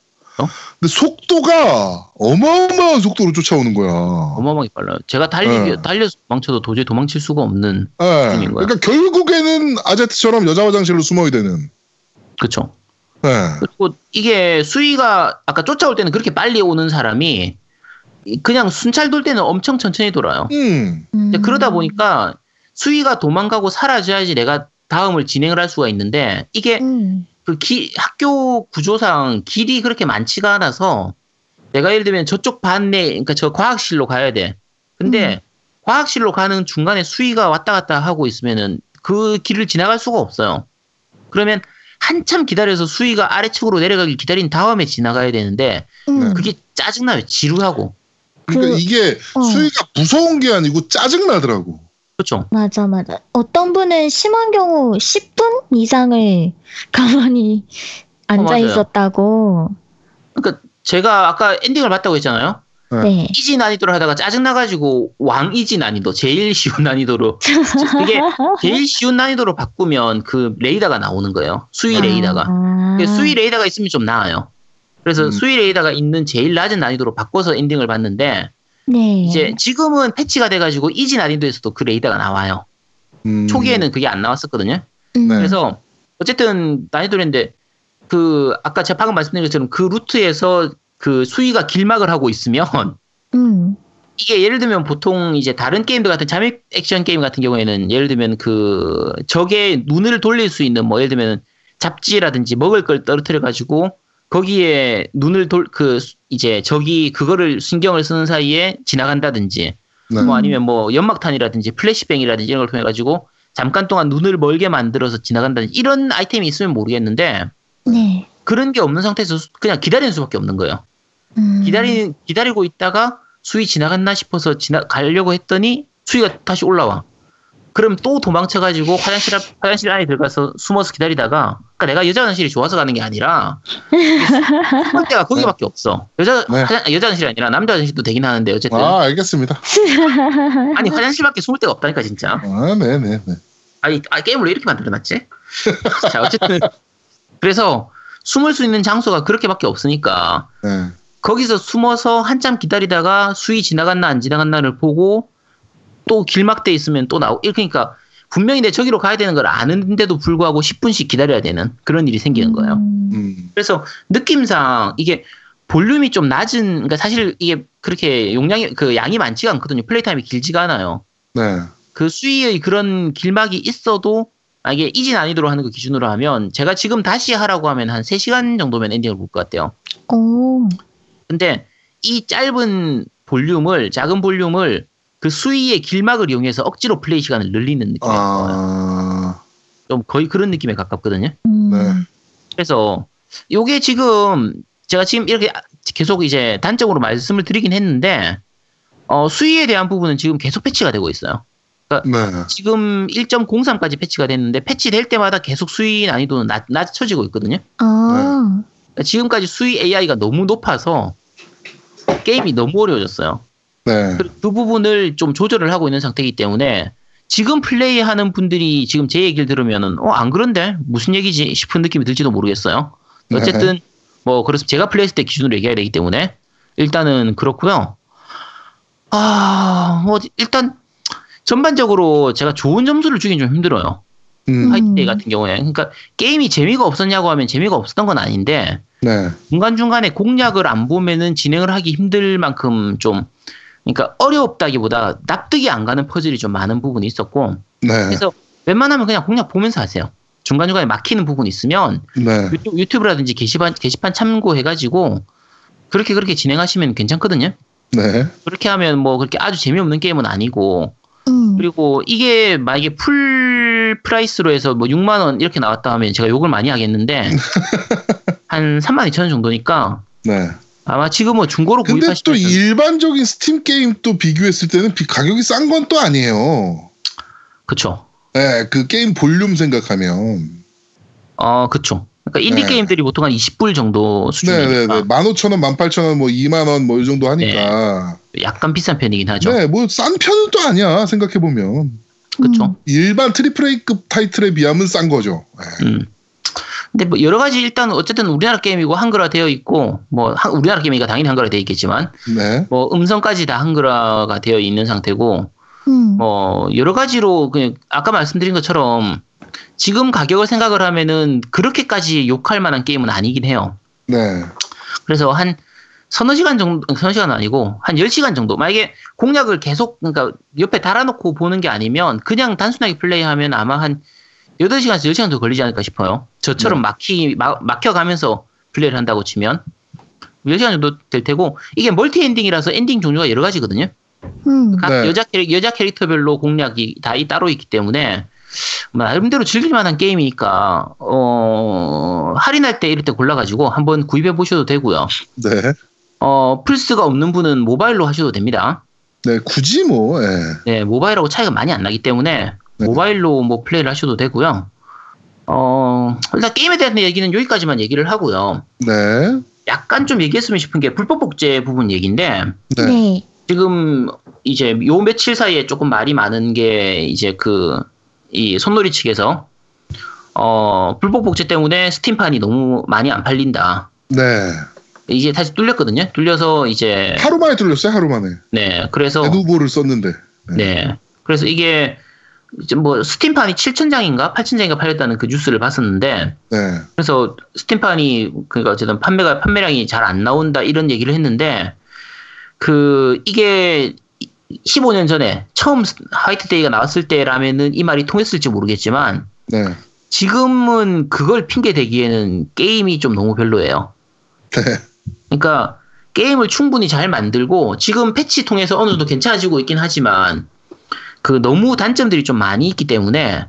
근데 속도가 어마어마한 속도로 쫓아오는 거야. 어마어마하게 빨라요. 제가 달려서 도망쳐도 도저히 도망칠 수가 없는 느낌인 거야. 그러니까 결국에는 아제트처럼 여자 화장실로 숨어야 되는. 그렇죠. 네. 그리고 이게 수위가 아까 쫓아올 때는 그렇게 빨리 오는 사람이 그냥 순찰 돌 때는 엄청 천천히 돌아요. 그러다 보니까 수위가 도망가고 사라져야지 내가 다음을 진행을 할 수가 있는데 이게 학교 구조상 길이 그렇게 많지가 않아서 내가 예를 들면 저쪽 반내 그러니까 저 과학실로 가야 돼. 근데 과학실로 가는 중간에 수위가 왔다 갔다 하고 있으면은 그 길을 지나갈 수가 없어요. 그러면 한참 기다려서 수위가 아래측으로 내려가길 기다린 다음에 지나가야 되는데 그게 짜증나요. 지루하고. 그러니까 이게 수위가 무서운 게 아니고 짜증나더라고. 그렇죠. 맞아. 어떤 분은 심한 경우 10분 이상을 가만히 앉아있었다고. 그러니까 제가 아까 엔딩을 봤다고 했잖아요. 네. 이지 난이도를 하다가 짜증나가지고 왕이지 난이도 제일 쉬운 난이도로 그게 제일 쉬운 난이도로 바꾸면 그 레이더가 나오는 거예요. 수위 레이더가. 수위 레이더가 있으면 좀 나아요. 그래서 수위 레이더가 있는 제일 낮은 난이도로 바꿔서 엔딩을 봤는데 네. 이제 지금은 패치가 돼가지고 이지 난이도에서도 그 레이더가 나와요. 초기에는 그게 안 나왔었거든요. 그래서 어쨌든 난이도인데 그 아까 제가 방금 말씀드린 것처럼 그 루트에서 그 수위가 길막을 하고 있으면 이게 예를 들면 보통 이제 다른 게임들 같은 잠입 액션 게임 같은 경우에는 예를 들면 그 적의 눈을 돌릴 수 있는 뭐 예를 들면 잡지라든지 먹을 걸 떨어뜨려 가지고 거기에 눈을 이제 적이 그거를 신경을 쓰는 사이에 지나간다든지 뭐 아니면 뭐 연막탄이라든지 플래시뱅이라든지 이런 걸 통해 가지고 잠깐 동안 눈을 멀게 만들어서 지나간다든지 이런 아이템이 있으면 모르겠는데 네. 그런 게 없는 상태에서 그냥 기다리는 수밖에 없는 거예요. 기다리고 있다가 수위 지나갔나 싶어서 가려고 했더니 수위가 다시 올라와. 그럼 또 도망쳐가지고 화장실 안에 들어가서 숨어서 기다리다가 그러니까 내가 여자 화장실이 좋아서 가는 게 아니라 숨을 때가 거기밖에 없어. 여자 화장실이 아니라 남자 화장실도 되긴 하는데 어쨌든. 아 알겠습니다. 아니 화장실밖에 숨을 데가 없다니까 진짜. 아 네네네. 아니 게임을 왜 이렇게 만들어놨지? 자 어쨌든 그래서 숨을 수 있는 장소가 그렇게밖에 없으니까 거기서 숨어서 한참 기다리다가 수위 지나갔나 안 지나갔나를 보고 또 길막돼 있으면 또 나오고 그러니까 분명히 내 저기로 가야 되는 걸 아는데도 불구하고 10분씩 기다려야 되는 그런 일이 생기는 거예요. 그래서 느낌상 이게 볼륨이 좀 낮은 그러니까 사실 이게 그렇게 양이 많지가 않거든요. 플레이 타임이 길지가 않아요. 네. 그 수위의 그런 길막이 있어도 아, 이게 이지 난이도로 하는 거 기준으로 하면 제가 지금 다시 하라고 하면 한 3시간 정도면 엔딩을 볼 것 같아요. 오. 근데 이 짧은 볼륨을, 작은 볼륨을 그 수위의 길막을 이용해서 억지로 플레이 시간을 늘리는 느낌이에요. 아... 좀 거의 그런 느낌에 가깝거든요. 네. 그래서 요게 지금 제가 지금 이렇게 계속 이제 단적으로 말씀을 드리긴 했는데 수위에 대한 부분은 지금 계속 패치가 되고 있어요. 그러니까 네. 지금 1.03까지 패치가 됐는데 패치될 때마다 계속 수위 난이도는 낮춰지고 있거든요. 아. 네. 그러니까 지금까지 수위 AI가 너무 높아서 게임이 너무 어려워졌어요. 네. 그 부분을 좀 조절을 하고 있는 상태이기 때문에 지금 플레이하는 분들이 지금 제 얘기를 들으면은 안 그런데 무슨 얘기지 싶은 느낌이 들지도 모르겠어요. 어쨌든 네. 뭐 그래서 제가 플레이했을 때 기준으로 얘기해야 되기 때문에 일단은 그렇고요. 아, 뭐 일단 전반적으로 제가 좋은 점수를 주긴 좀 힘들어요. 화이트데이 같은 경우에. 그러니까 게임이 재미가 없었냐고 하면 재미가 없었던 건 아닌데 네. 중간중간에 공략을 안 보면은 진행을 하기 힘들 만큼 좀 그러니까 어렵다기보다 납득이 안 가는 퍼즐이 좀 많은 부분이 있었고 네. 그래서 웬만하면 그냥 공략 보면서 하세요. 중간중간에 막히는 부분이 있으면 네. 유튜브라든지 게시판 참고해가지고 그렇게 진행하시면 괜찮거든요. 네. 그렇게 하면 뭐 그렇게 아주 재미없는 게임은 아니고 그리고 이게 만약에 풀 프라이스로 해서 뭐 6만 원 이렇게 나왔다 하면 제가 욕을 많이 하겠는데 한 32,000원 정도니까 네. 아마 지금 뭐 중고로 구입하시면 근데 또 일반적인 스팀 게임 또 비교했을 때는 가격이 싼 건 또 아니에요. 그쵸. 네, 그 게임 볼륨 생각하면 그쵸. 그러니까 인디 네. 게임들이 보통 한 20불 정도 수준이니까 네. 15,000원, 18,000원, 뭐 2만원 뭐 이 정도 하니까 네. 약간 비싼 편이긴 하죠. 네, 뭐 싼 편은 또 아니야 생각해보면. 그쵸. 일반 트리플 A급 타이틀에 비하면 싼 거죠. 네. 근데 뭐 여러 가지 일단 어쨌든 우리나라 게임이고 한글화 되어 있고 뭐 우리나라 게임이니까 당연히 한글화 되어 있겠지만 네. 뭐 음성까지 다 한글화가 되어 있는 상태고 뭐 여러 가지로 그냥 아까 말씀드린 것처럼 지금 가격을 생각을 하면은 그렇게까지 욕할 만한 게임은 아니긴 해요. 네. 그래서 한 서너 시간은 아니고 한 10시간 정도 만약에 공략을 계속 그러니까 옆에 달아놓고 보는 게 아니면 그냥 단순하게 플레이하면 아마 한 8시간에서 10시간 더 걸리지 않을까 싶어요. 저처럼 네. 막혀가면서 플레이를 한다고 치면 10시간 정도 될 테고 이게 멀티 엔딩이라서 엔딩 종류가 여러 가지거든요. 각 네. 여자 캐릭터별로 공략이 다 따로 있기 때문에 나름대로 즐길 만한 게임이니까 할인할 때 이럴 때 골라가지고 한번 구입해 보셔도 되고요. 네. 플스가 없는 분은 모바일로 하셔도 됩니다. 네, 굳이 뭐. 네, 네 모바일하고 차이가 많이 안 나기 때문에 네. 모바일로 뭐 플레이를 하셔도 되고요. 일단 게임에 대한 얘기는 여기까지만 얘기를 하고요. 네. 약간 좀 얘기했으면 싶은 게 불법 복제 부분 얘기인데. 네. 지금 이제 요 며칠 사이에 조금 말이 많은 게 이제 이 손놀이 측에서 불법 복제 때문에 스팀판이 너무 많이 안 팔린다. 네. 이제 다시 뚫렸거든요. 뚫려서 이제 하루 만에 뚫렸어요. 하루 만에. 네. 그래서 에누보를 썼는데. 네. 네. 그래서 이게 뭐 스팀판이 7,000장인가 8,000장인가 팔렸다는 그 뉴스를 봤었는데 네. 그래서 스팀판이 그러니까 어쨌든 판매량이 잘 안 나온다 이런 얘기를 했는데 그 이게 15년 전에 처음 화이트데이가 나왔을 때라면은 이 말이 통했을지 모르겠지만 네. 지금은 그걸 핑계 대기에는 게임이 좀 너무 별로예요. 네. 그러니까 게임을 충분히 잘 만들고 지금 패치 통해서 어느 정도 괜찮아지고 있긴 하지만 그 너무 단점들이 좀 많이 있기 때문에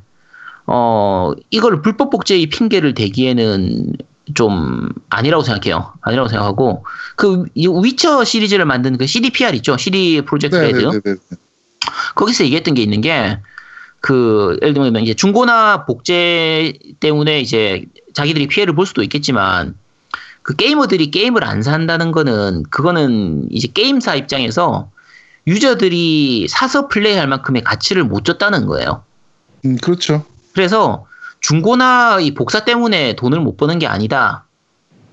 이걸 불법 복제의 핑계를 대기에는 좀 아니라고 생각해요. 아니라고 생각하고 그 위쳐 시리즈를 만든 그 CDPR 있죠. CD 프로젝트 레드. 거기서 얘기했던 게 있는 게 그 예를 들면 이제 중고나 복제 때문에 이제 자기들이 피해를 볼 수도 있겠지만 그 게이머들이 게임을 안 산다는 거는 그거는 이제 게임사 입장에서 유저들이 사서 플레이할 만큼의 가치를 못 줬다는 거예요. 그렇죠. 그래서 중고나 이 복사 때문에 돈을 못 버는 게 아니다.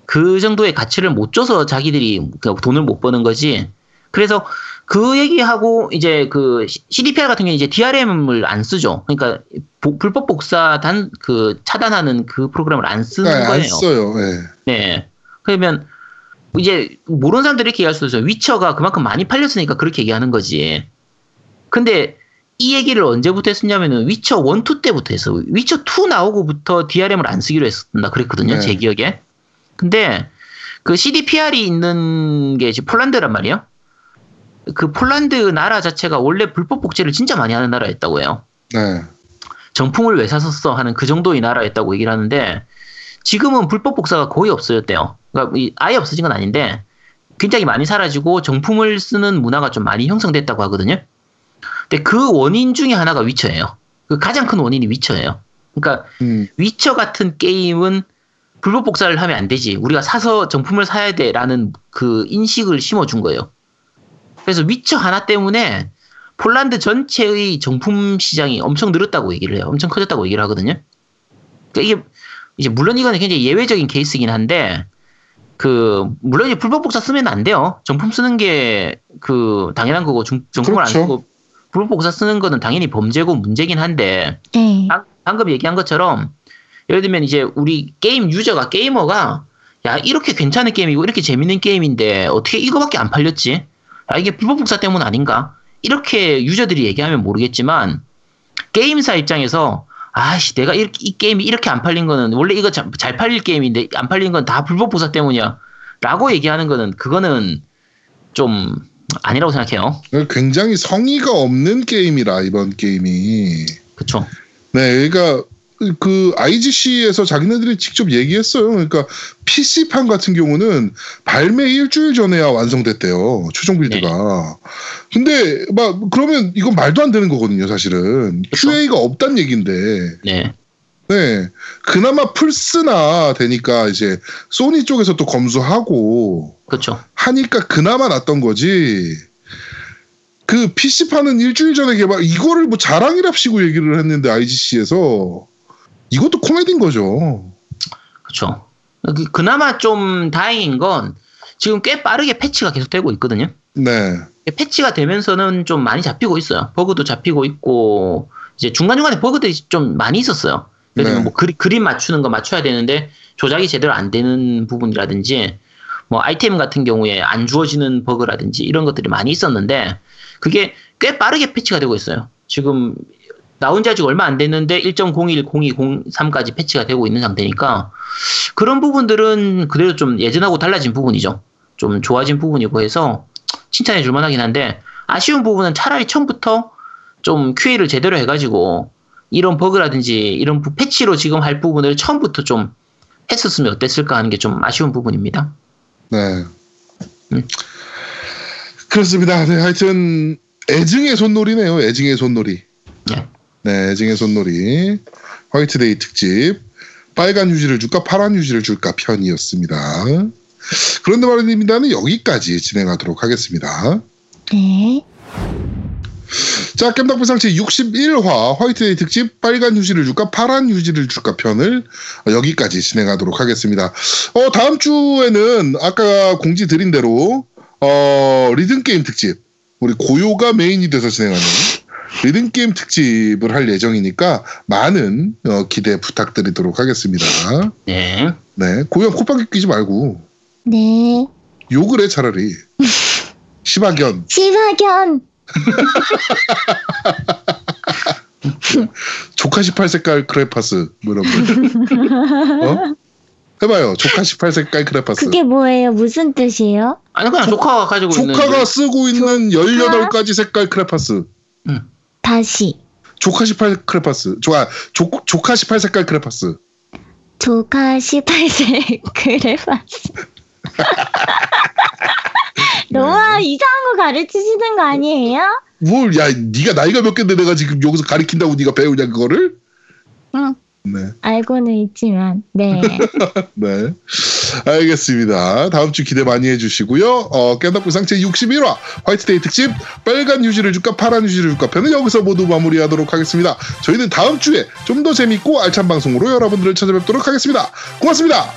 그 정도의 가치를 못 줘서 자기들이 돈을 못 버는 거지. 그래서 그 얘기하고 이제 그 CDPR 같은 경우는 이제 DRM을 안 쓰죠. 그러니까 불법 복사 그 차단하는 그 프로그램을 안 쓰는 거예요. 안 써요. 네. 네. 그러면 이제 모르는 사람들이 이렇게 얘기할 수도 있어요. 위쳐가 그만큼 많이 팔렸으니까 그렇게 얘기하는 거지. 근데 이 얘기를 언제부터 했었냐면은 위쳐 1, 2 때부터 했어. 위쳐 2 나오고부터 DRM을 안 쓰기로 했었나 그랬거든요. 네. 제 기억에. 근데 그 CDPR이 있는 게 지금 폴란드란 말이에요. 그 폴란드 나라 자체가 원래 불법 복제를 진짜 많이 하는 나라였다고 해요. 네. 정품을 왜 샀었어 하는 그 정도의 나라였다고 얘기를 하는데 지금은 불법 복사가 거의 없어졌대요. 그러니까 아예 없어진 건 아닌데 굉장히 많이 사라지고 정품을 쓰는 문화가 좀 많이 형성됐다고 하거든요. 근데 그 원인 중에 하나가 위쳐예요. 그 가장 큰 원인이 위쳐예요. 그러니까 위쳐 같은 게임은 불법 복사를 하면 안 되지. 우리가 사서 정품을 사야 돼라는 그 인식을 심어준 거예요. 그래서 위쳐 하나 때문에 폴란드 전체의 정품 시장이 엄청 늘었다고 얘기를 해요. 엄청 커졌다고 얘기를 하거든요. 그러니까 이게 이제 물론 이건 굉장히 예외적인 케이스이긴 한데 그 물론 이제 불법 복사 쓰면 안 돼요. 정품 쓰는 게 그 당연한 거고 정품을 그렇죠. 안 쓰고 불법 복사 쓰는 거는 당연히 범죄고 문제긴 한데 방금 얘기한 것처럼 예를 들면 이제 우리 게임 유저가 게이머가 야 이렇게 괜찮은 게임이고 이렇게 재밌는 게임인데 어떻게 이거밖에 안 팔렸지? 아 이게 불법 복사 때문 아닌가? 이렇게 유저들이 얘기하면 모르겠지만 게임사 입장에서 아씨 내가 이 게임이 이렇게 안 팔린 거는 원래 이거 잘 팔릴 게임인데 안 팔린 건 다 불법 복사 때문이야 라고 얘기하는 거는 그거는 좀 아니라고 생각해요. 굉장히 성의가 없는 게임이라 이번 게임이. 그쵸. 네 그러니까 그 IGC에서 자기네들이 직접 얘기했어요. 그러니까 PC판 같은 경우는 발매 일주일 전에야 완성됐대요. 최종 빌드가. 네. 근데 막 그러면 이건 말도 안 되는 거거든요. 사실은. 그쵸? QA가 없단 얘기인데. 네. 네. 그나마 플스나 되니까 이제 소니 쪽에서 또 검수하고 그쵸. 하니까 그나마 났던 거지. 그 PC판은 일주일 전에 개발 이거를 뭐 자랑이랍시고 얘기를 했는데 IGC에서 이것도 코미디인 거죠. 그렇죠. 그나마 좀 다행인 건 지금 꽤 빠르게 패치가 계속되고 있거든요. 네. 패치가 되면서는 좀 많이 잡히고 있어요. 버그도 잡히고 있고 이제 중간중간에 버그들이 좀 많이 있었어요. 그래서 네. 뭐 그림 맞추는 거 맞춰야 되는데 조작이 제대로 안 되는 부분이라든지 뭐 아이템 같은 경우에 안 주어지는 버그라든지 이런 것들이 많이 있었는데 그게 꽤 빠르게 패치가 되고 있어요. 지금 나온 지 아직 얼마 안 됐는데 1.01, 02, 03까지 패치가 되고 있는 상태니까 그런 부분들은 그대로 좀 예전하고 달라진 부분이죠. 좀 좋아진 부분이고 해서 칭찬해 줄 만하긴 한데 아쉬운 부분은 차라리 처음부터 좀 QA를 제대로 해가지고 이런 버그라든지 이런 패치로 지금 할 부분을 처음부터 좀 했었으면 어땠을까 하는 게 좀 아쉬운 부분입니다. 네. 그렇습니다. 네, 하여튼 애증의 손놀이네요. 애증의 손놀이. 네. 네, 애증의 손놀이 화이트데이 특집 빨간 휴지를 줄까 파란 휴지를 줄까 편이었습니다. 그런데 말입니다는 여기까지 진행하도록 하겠습니다. 네. 자, 겜덕비상 제61화 화이트데이 특집 빨간 휴지를 줄까 파란 휴지를 줄까 편을 여기까지 진행하도록 하겠습니다. 다음 주에는 아까 공지 드린 대로 리듬게임 특집 우리 고요가 메인이 돼서 진행하는 리듬게임 특집을 할 예정이니까 많은 기대 부탁드리도록 하겠습니다. 네. 네. 고요 콧방귀 끼지 말고. 네. 욕을 해 차라리. 시바견. 시바견. 조카 18색깔 크레파스 뭐 이런 거. 해봐요. 조카 18색깔 크레파스. 그게 뭐예요? 무슨 뜻이에요? 아니 그냥 조카가 가지고 있는. 조카가 쓰고 있는 18가지 색깔 크레파스. 응. 다시. 조카 18 크레파스. 조카 18색깔 크레파스. 조카 18색 크레파스. 너와 이상한 거 가르치시는 거 아니에요? 뭘? 야, 네가 나이가 몇 갠데 내가 지금 여기서 가르친다고 네가 배우냐 그거를? 응. 네. 알고는 있지만, 네. 네. 알겠습니다. 다음 주 기대 많이 해주시고요. 겜덕비상 제61화 화이트데이 특집 빨간 휴지를 줄까 파란 휴지를 줄까 편은 여기서 모두 마무리하도록 하겠습니다. 저희는 다음 주에 좀 더 재밌고 알찬 방송으로 여러분들을 찾아뵙도록 하겠습니다. 고맙습니다.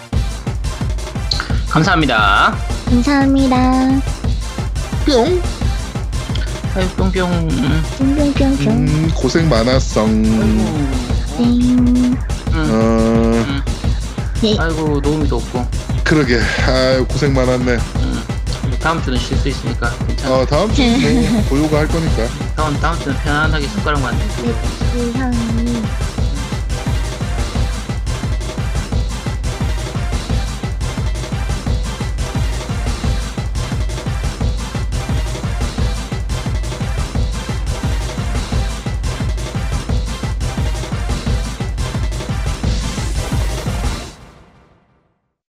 감사합니다. 감사합니다. 뿅. 아유, 뿅뿅. 뿅뿅뿅뿅. 고생 많았어. 아이고, 도움이도 없고. 그러게. 아유, 고생 많았네. 다음 주는 쉴 수 있으니까 괜찮아. 어, 다음 주는 고요가 할 거니까. 다음 주는 편안하게 숟가락만. 네, 이상이.